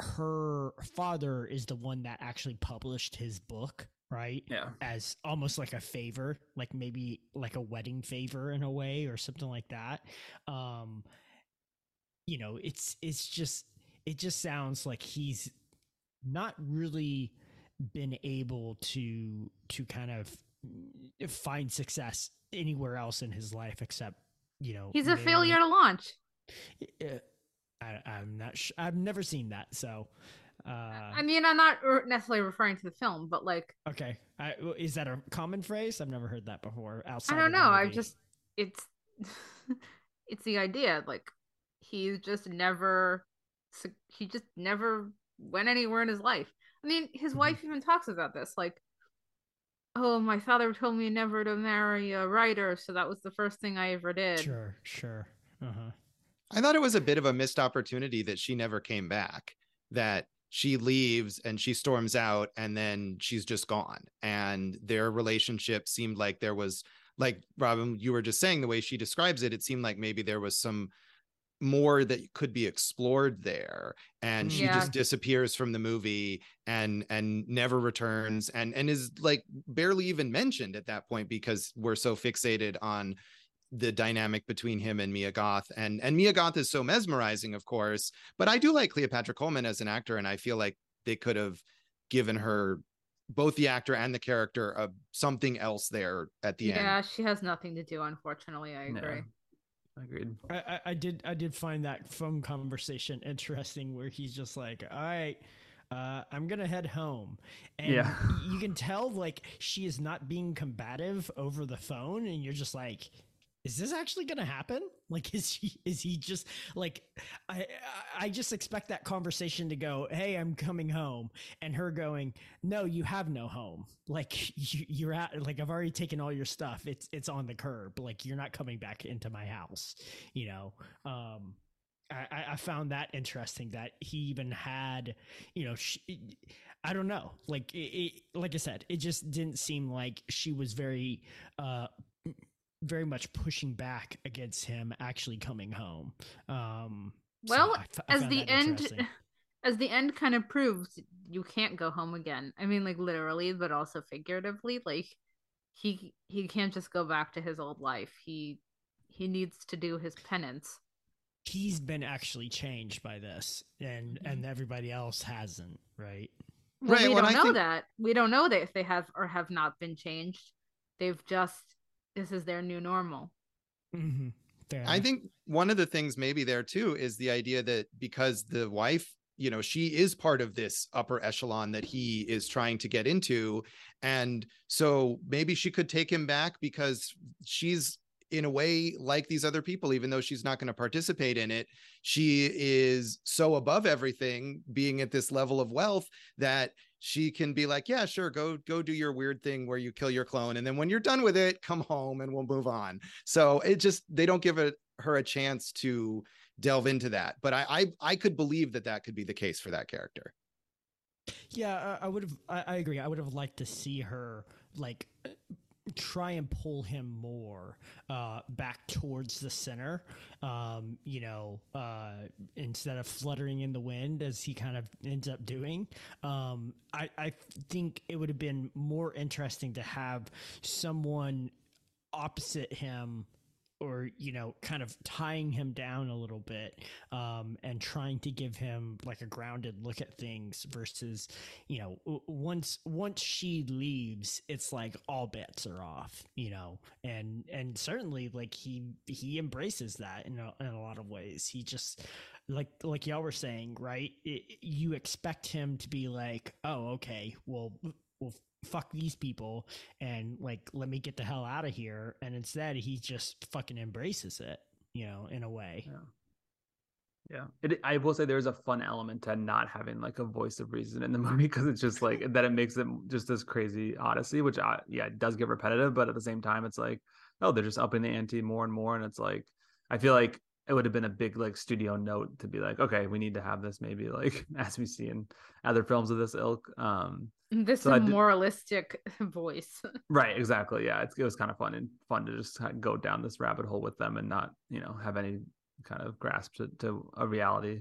her father is the one that actually published his book, right? Yeah. As almost like a favor, like maybe like a wedding favor in a way or something like that. You know, it just sounds like he's not really been able to kind of find success anywhere else in his life except, you know, he's a failure to launch. I'm not sure. I've never seen that. So, I mean, I'm not necessarily referring to the film, but like, okay. Is that a common phrase? I've never heard that before. Outside, I don't know. I just, it's the idea. Like he just never went anywhere in his life. I mean, his wife even talks about this, like, "Oh, my father told me never to marry a writer. So that was the first thing I ever did." Sure. Uh-huh. I thought it was a bit of a missed opportunity that she never came back, that she leaves and she storms out and then she's just gone. And their relationship seemed like there was, like Robin, you were just saying, the way she describes it, it seemed like maybe there was some more that could be explored there. And she just disappears from the movie and never returns and is like barely even mentioned at that point because we're so fixated on the dynamic between him and Mia Goth, and Mia Goth is so mesmerizing, of course, but I do like Cleopatra Coleman as an actor. And I feel like they could have given her, both the actor and the character, of something else there at the end. Yeah. She has nothing to do. Unfortunately. I agree. No. Agreed. I did find that phone conversation interesting where he's just like, "All right, I'm going to head home." And you can tell like she is not being combative over the phone. And you're just like, is this actually going to happen? Like, is he just like, I just expect that conversation to go, "Hey, I'm coming home." And her going, "No, you have no home. Like you're at, like, I've already taken all your stuff. It's on the curb. Like, you're not coming back into my house." You know, I found that interesting that he even had, you know, I don't know. Like, like I said, it just didn't seem like she was very much pushing back against him actually coming home. Well, so as the end kind of proves, you can't go home again. I mean, like literally, but also figuratively, like he can't just go back to his old life. He needs to do his penance. He's been actually changed by this and everybody else hasn't, right? Well, right. We don't know that if they have or have not been changed. They've just, this is their new normal. Mm-hmm. I think one of the things maybe there too is the idea that because the wife you know, she is part of this upper echelon that he is trying to get into. And so maybe she could take him back because she's in a way like these other people, even though she's not going to participate in it. She is so above everything, being at this level of wealth, that she can be like, yeah, sure, go do your weird thing where you kill your clone, and then when you're done with it, come home and we'll move on. So it just, they don't give her a chance to delve into that. But I could believe that that could be the case for that character. Yeah, I agree. I would have liked to see her like try and pull him more back towards the center, instead of fluttering in the wind as he kind of ends up doing. I think it would have been more interesting to have someone opposite him, or, you know, kind of tying him down a little bit, and trying to give him like a grounded look at things, versus, you know, once she leaves, it's like all bets are off, you know, and certainly like he embraces that in a lot of ways. He just, like y'all were saying, right? You expect him to be like, oh, okay, well, we'll fuck these people and like let me get the hell out of here, and instead he just fucking embraces it, you know, in a way. Yeah. I will say there's a fun element to not having like a voice of reason in the movie, because it's just like that it makes it just this crazy odyssey, which it does get repetitive, but at the same time it's like, oh, they're just upping the ante more and more, and it's like I feel like it would have been a big like studio note to be like, okay, we need to have this maybe like as we see in other films of this ilk. This so moralistic voice. Right, exactly. Yeah, it was kind of fun to just kind of go down this rabbit hole with them and not, you know, have any kind of grasp to a reality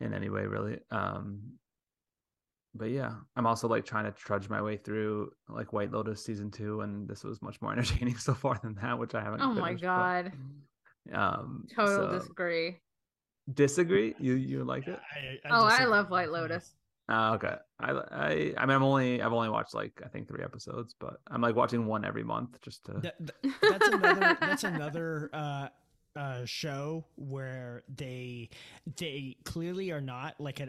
in any way, really. But yeah, I'm also like trying to trudge my way through like White Lotus season 2, and this was much more entertaining so far than that, which I haven't. Oh my god. But, total disagree. Disagree? You like it? I love White Lotus. Okay. I mean, I've only watched like I think 3 episodes, but I'm like watching one every month just to. That's another. That's another show where they clearly are not like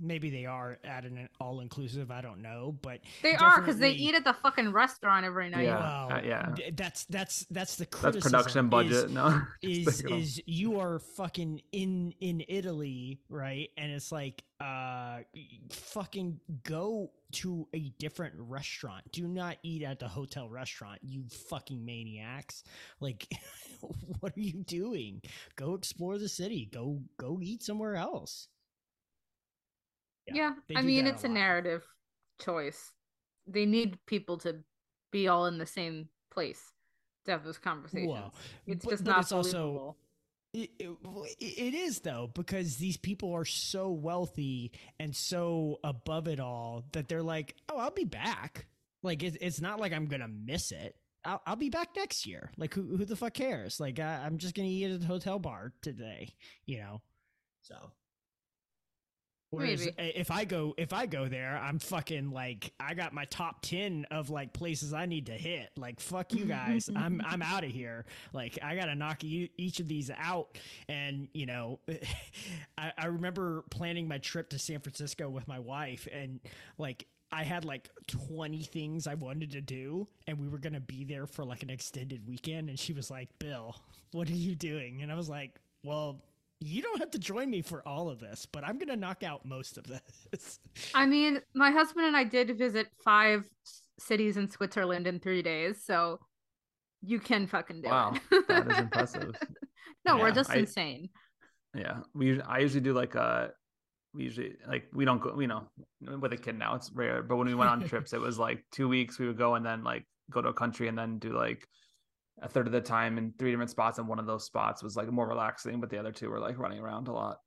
maybe they are at an all inclusive. I don't know, but they are, because they eat at the fucking restaurant every night. Yeah, well, yeah. That's the criticism. That's production budget. Is you are fucking in Italy, right? And it's like, fucking go to a different restaurant. Do not eat at the hotel restaurant, you fucking maniacs. Like, what are you doing? Go explore the city. Go eat somewhere else. Yeah I mean, it's a narrative choice. They need people to be all in the same place to have those conversations. Well, it's just not believable. It is, though, because these people are so wealthy and so above it all that they're like, oh, I'll be back. Like, it's not like I'm going to miss it. I'll be back next year. Like, who the fuck cares? Like, I'm just going to eat at a hotel bar today, you know? So. Whereas if I go there, I'm fucking like, I got my top 10 of like places I need to hit. Like, fuck you guys, I'm out of here. Like, I gotta knock each of these out. And you know, I remember planning my trip to San Francisco with my wife, and like I had like 20 things I wanted to do, and we were gonna be there for like an extended weekend. And she was like, "Bill, what are you doing?" And I was like, "Well, you don't have to join me for all of this, but I'm going to knock out most of this." I mean, my husband and I did visit 5 cities in Switzerland in 3 days, so you can fucking do it. Wow, that is impressive. No, yeah, we're just insane. Yeah, I usually do like a... We usually, like, we don't go, you know, with a kid now, it's rare, but when we went on trips, it was like 2 weeks we would go and then like go to a country and then do like a third of the time in 3 different spots, and one of those spots was like more relaxing, but the other 2 were like running around a lot.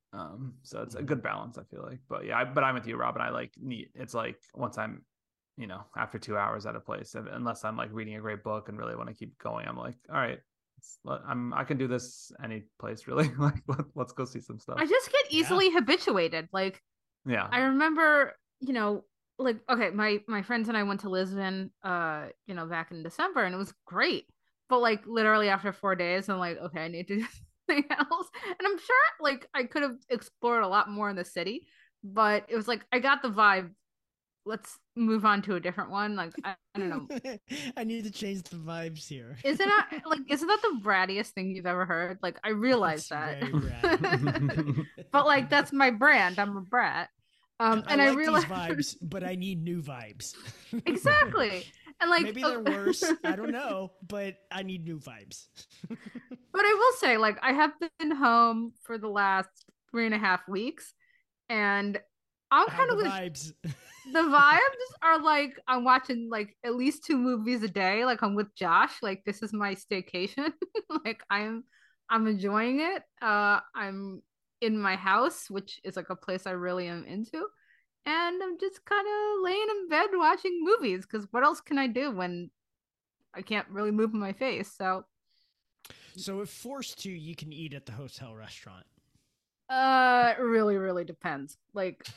So it's a good balance, I feel like. But yeah, but I'm with you, Robin. I like neat. It's like once I'm, you know, after 2 hours at a place, unless I'm like reading a great book and really want to keep going, I'm like, all right, I can do this any place really. Like, let's go see some stuff. I just get easily habituated. Like, yeah, I remember, you know, like, okay, my friends and I went to Lisbon, you know, back in December, and it was great. But like literally after 4 days, I'm like, okay, I need to anything else. And I'm sure like I could have explored a lot more in the city, but it was like, I got the vibe. Let's move on to a different one. Like, I don't know. I need to change the vibes here. Isn't that the brattiest thing you've ever heard? Like, I realize that's that. But like, that's my brand. I'm a brat. I realize vibes, but I need new vibes. Exactly. And like, maybe they're worse. I don't know, but I need new vibes. But I will say, like, I have been home for the last 3.5 weeks, and I'm kind of vibes. The vibes are like I'm watching like at least 2 movies a day. Like I'm with Josh. Like this is my staycation. Like I'm enjoying it. I'm in my house, which is like a place I really am into, and I'm just kind of laying in bed watching movies because what else can I do when I can't really move my face? So if forced to, you can eat at the hotel restaurant. Really, really depends. Like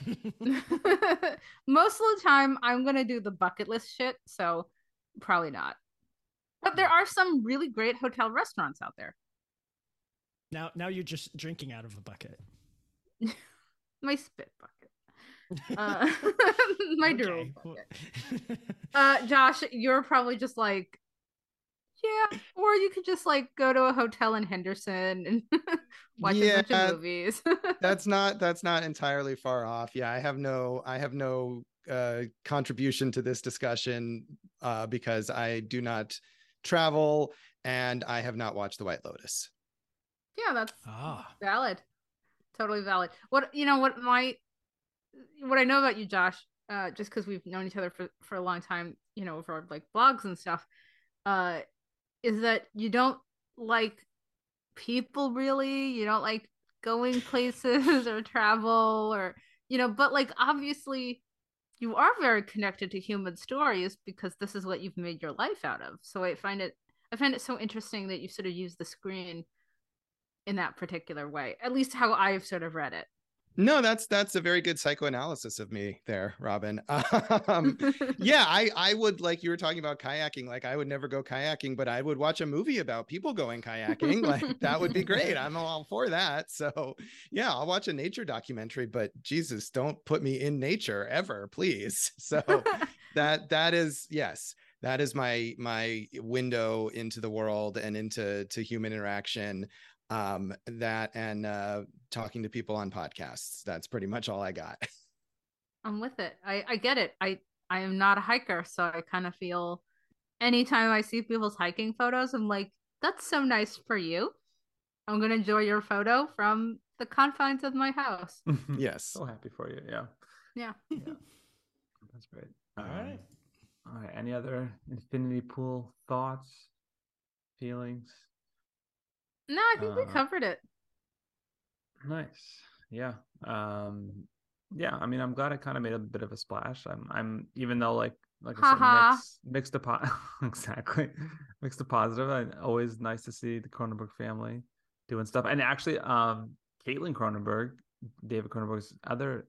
most of the time I'm going to do the bucket list shit. So probably not, but there are some really great hotel restaurants out there. Now you're just drinking out of a bucket. My spit bucket. My drool bucket. Josh, you're probably just like, yeah, or you could just like go to a hotel in Henderson and watch a bunch of movies. that's not entirely far off. Yeah, I have no contribution to this discussion because I do not travel and I have not watched The White Lotus. Yeah, that's valid. Totally valid. What I know about you, Josh, just because we've known each other for a long time, you know, over like blogs and stuff, is that you don't like people really, you don't like going places or travel or, you know, but like, obviously you are very connected to human stories because this is what you've made your life out of. So I find it so interesting that you sort of use the screen in that particular way, at least how I've sort of read it. No, that's a very good psychoanalysis of me there, Robin. I would, like you were talking about kayaking, like I would never go kayaking, but I would watch a movie about people going kayaking. Like that would be great. I'm all for that. So yeah, I'll watch a nature documentary, but Jesus, don't put me in nature ever, please. So that is my window into the world and into human interaction. That and talking to people on podcasts. That's pretty much all I got. I'm with it. I get it. I am not a hiker, so I kind of feel anytime I see people's hiking photos, I'm like, that's so nice for you. I'm gonna enjoy your photo from the confines of my house. Yes. So happy for you. Yeah. Yeah. Yeah. That's great. All right. Any other Infinity Pool thoughts, feelings? No, I think we covered it. Nice. Yeah. Yeah. I mean, I'm glad I kind of made a bit of a splash. I'm even though like I said, mixed a exactly mixed to positive. And always nice to see the Cronenberg family doing stuff. And actually, Caitlin Cronenberg, David Cronenberg's other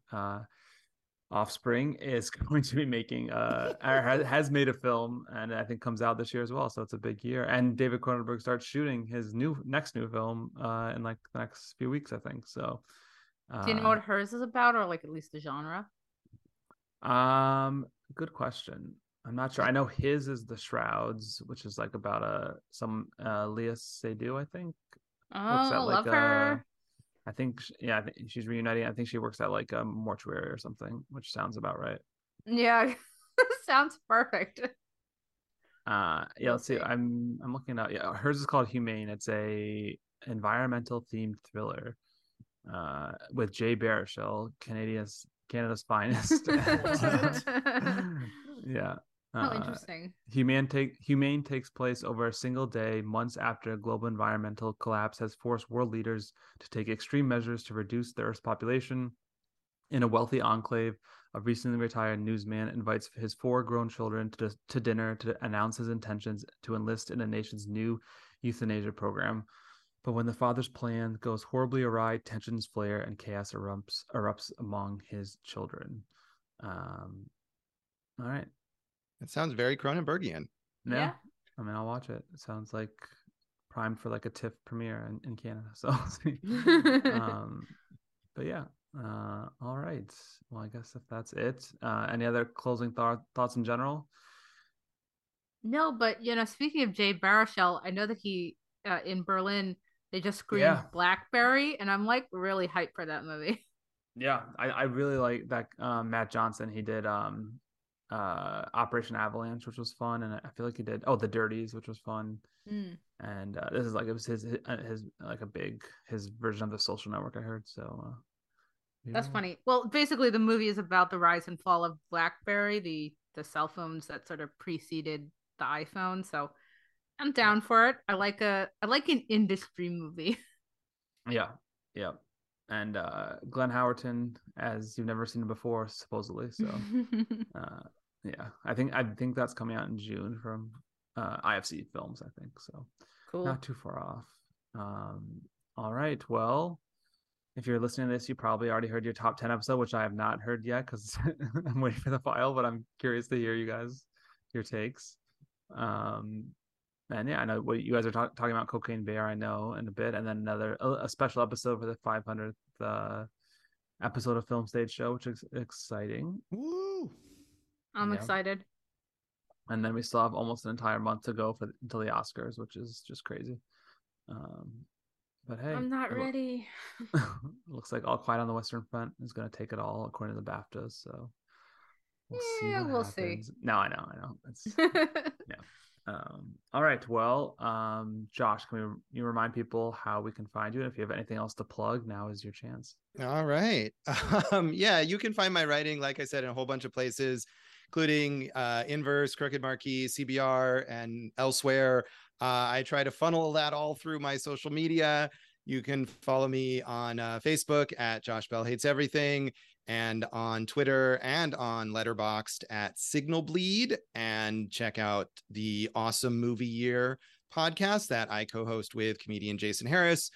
offspring, is going to be making has made a film, and I think comes out this year as well. So it's a big year. And David Cronenberg starts shooting his next film in like the next few weeks, I think. So do you know what hers is about, or like at least the genre? Good question. I'm not sure. I know his is The Shrouds, which is like about some Léa Seydoux, I think. Her. I think she's reuniting. I think she works at like a mortuary or something, which sounds about right. Yeah, sounds perfect. Let's see. I'm looking up. Yeah, hers is called Humane. It's a environmental themed thriller with Jay Baruchel, Canada's finest. Yeah. Interesting. Humane takes place over a single day, months after a global environmental collapse has forced world leaders to take extreme measures to reduce the Earth's population. In a wealthy enclave, a recently retired newsman invites his 4 grown children to dinner to announce his intentions to enlist in the nation's new euthanasia program. But when the father's plan goes horribly awry, tensions flare and chaos erupts among his children. All right. It sounds very Cronenbergian. Yeah. I mean, I'll watch it. It sounds like primed for like a TIFF premiere in Canada. So but yeah. All right. Well, I guess if that's it, any other closing thoughts in general? No, but you know, speaking of Jay Baruchel, I know that he in Berlin they just screened BlackBerry, and I'm like really hyped for that movie. Yeah, I really like that Matt Johnson. He did Operation Avalanche, which was fun, and I feel like he did The Dirties, which was fun. And this is like it was his like a big his version of The Social Network, I heard. So that's funny. Well, basically the movie is about the rise and fall of BlackBerry, the cell phones that sort of preceded the iPhone. So I'm down for it. I like an industry movie. Yeah. And Glenn Howerton, as you've never seen him before, supposedly. So yeah, I think that's coming out in June from IFC Films, I think. So cool. Not too far off. All right. Well, if you're listening to this, you probably already heard your top 10 episode, which I have not heard yet because I'm waiting for the file, but I'm curious to hear you guys, your takes. And yeah, I know what you guys are talking about Cocaine Bear, I know, in a bit. And then another, a special episode for the 500th episode of Film Stage Show, which is exciting. Woo! I'm excited. And then we still have almost an entire month to go until the Oscars, which is just crazy. But hey, I'm not ready. Looks like All Quiet on the Western Front is going to take it all, according to the BAFTAs. So we'll see. No, I know. It's, all right. Well, Josh, can you remind people how we can find you? And if you have anything else to plug, now is your chance. All right. Yeah, you can find my writing, like I said, in a whole bunch of places, including Inverse, Crooked Marquee, CBR, and elsewhere. I try to funnel that all through my social media. You can follow me on Facebook at Josh Bell Hates Everything, and on Twitter and on Letterboxd at Signal Bleed. And check out the Awesome Movie Year podcast that I co-host with comedian Jason Harris.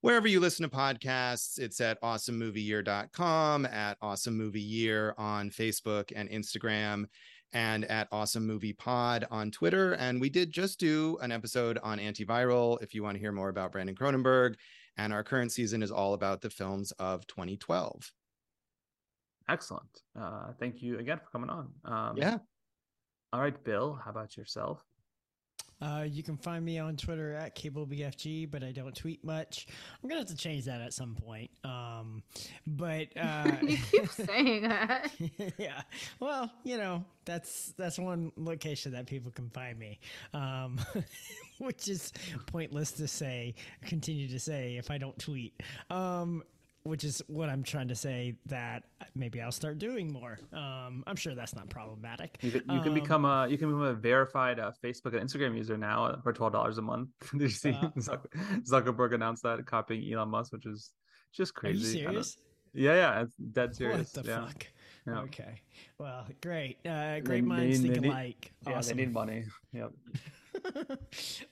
Wherever you listen to podcasts, it's at awesomemovieyear.com, at Awesome Movie Year on Facebook and Instagram, and at Awesome Movie Pod on Twitter. And we did just do an episode on Antiviral if you want to hear more about Brandon Cronenberg. And our current season is all about the films of 2012. Excellent. Thank you again for coming on. Yeah. All right, Bill, how about yourself? You can find me on Twitter at CableBFG, but I don't tweet much. I'm going to have to change that at some point. You keep saying that. Yeah. Well, you know, that's one location that people can find me, which is pointless to say, continue to say if I don't tweet, which is what I'm trying to say that maybe I'll start doing more. I'm sure that's not problematic. You can become a verified Facebook and Instagram user now for $12 a month. Did you see Zuckerberg announced that, copying Elon Musk, which is just crazy. Are you serious? Yeah, it's dead serious. What the fuck? Yeah. Okay. Well, great. Great minds think alike. Yeah, awesome. They need money. Yep.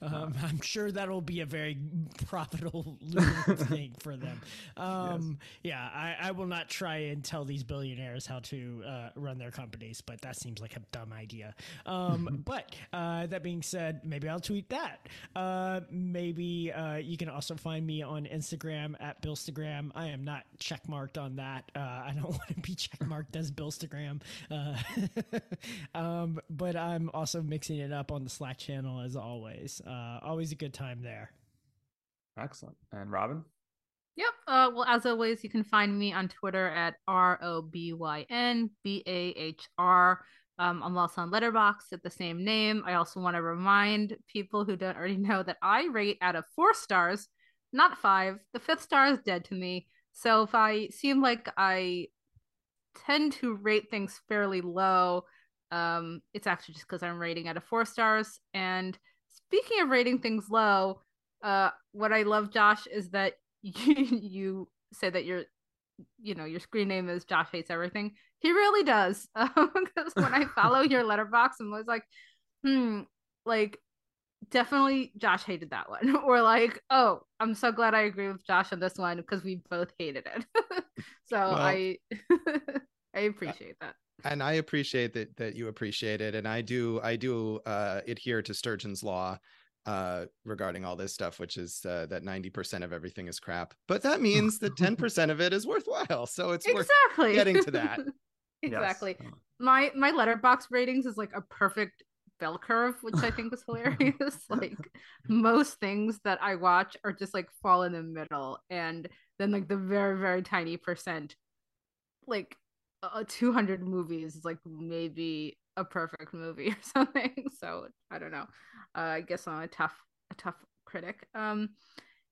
I'm sure that'll be a very profitable thing for them. Yes. Yeah, I will not try and tell these billionaires how to run their companies, but that seems like a dumb idea. But that being said, maybe I'll tweet that. Maybe you can also find me on Instagram at Billstagram. I am not checkmarked on that. I don't want to be checkmarked as Billstagram. But I'm also mixing it up on the Slack channel, as always. Always a good time there. Excellent. And Robin? Yep. Well, as always, you can find me on Twitter at ROBYNBAHR. I'm also on Letterboxd at the same name. I also want to remind people who don't already know that I rate out of 4 stars, not 5. The 5th star is dead to me. So if I seem like I tend to rate things fairly low, it's actually just because I'm rating out of 4 stars. And speaking of rating things low, what I love, Josh, is that you say that your screen name is Josh Hates Everything. He really does, because when I follow your Letterboxd, I'm always like, like, definitely Josh hated that one, or like, oh, I'm so glad I agree with Josh on this one because we both hated it. So well, I appreciate that. And I appreciate that you appreciate it. And I do adhere to Sturgeon's Law regarding all this stuff, which is that 90% of everything is crap, but that means that 10% of it is worthwhile. So it's worth getting to that. Exactly. Yes. My Letterboxd ratings is like a perfect bell curve, which I think is hilarious. Like most things that I watch are just like fall in the middle, and then like the very, very tiny percent, like 200 movies is like maybe a perfect movie or something. So I don't know. I guess I'm a tough critic.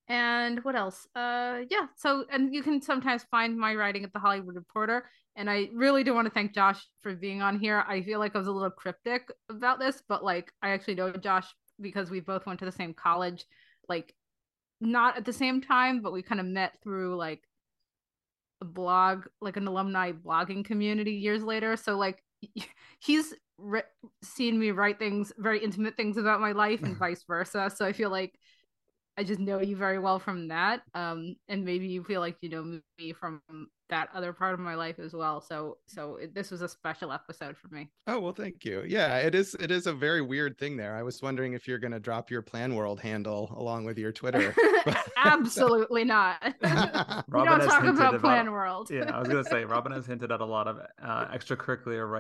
And what else? Yeah. So, and you can sometimes find my writing at The Hollywood Reporter. And I really do want to thank Josh for being on here. I feel like I was a little cryptic about this, but like, I actually know Josh because we both went to the same college, like not at the same time, but we kind of met through like a blog, like an alumni blogging community years later. So like he's seen me write things, very intimate things about my life and vice versa. So I feel like I just know you very well from that. And maybe you feel like you know me from that other part of my life as well. So this was a special episode for me. Oh, well, thank you. Yeah, it is a very weird thing there. I was wondering if you're going to drop your Plan World handle along with your Twitter. Absolutely not. We don't talk about Plan World. Yeah, I was going to say, Robin has hinted at a lot of extracurricular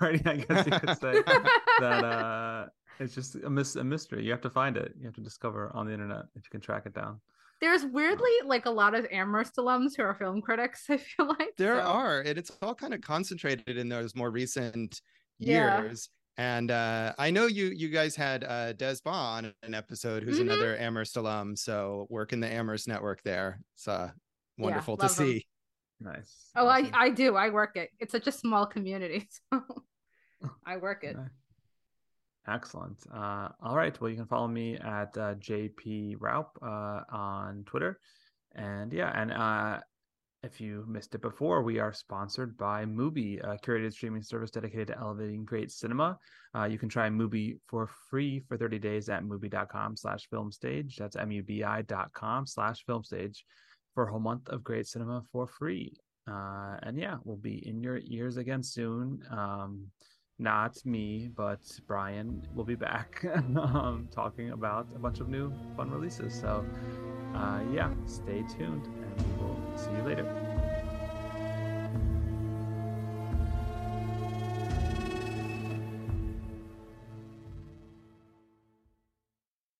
writing, I guess you could say, that... It's just a mystery. You have to find it. You have to discover on the internet if you can track it down. There's weirdly like a lot of Amherst alums who are film critics, I feel like. There are. And it's all kind of concentrated in those more recent years. And I know you guys had Des Ba on an episode who's another Amherst alum. So work in the Amherst network there. It's wonderful to see. Them. Nice. Oh, awesome. I do. I work it. It's such a small community. So I work it. Okay. Excellent. All right. Well, you can follow me at JP Raup on Twitter. And yeah, and if you missed it before, we are sponsored by MUBI, a curated streaming service dedicated to elevating great cinema. You can try MUBI for free for 30 days at MUBI.com/filmstage. That's MUBI.com/filmstage for a whole month of great cinema for free. And yeah, we'll be in your ears again soon. Not me, but Brian will be back talking about a bunch of new fun releases. So yeah, stay tuned and we will see you later.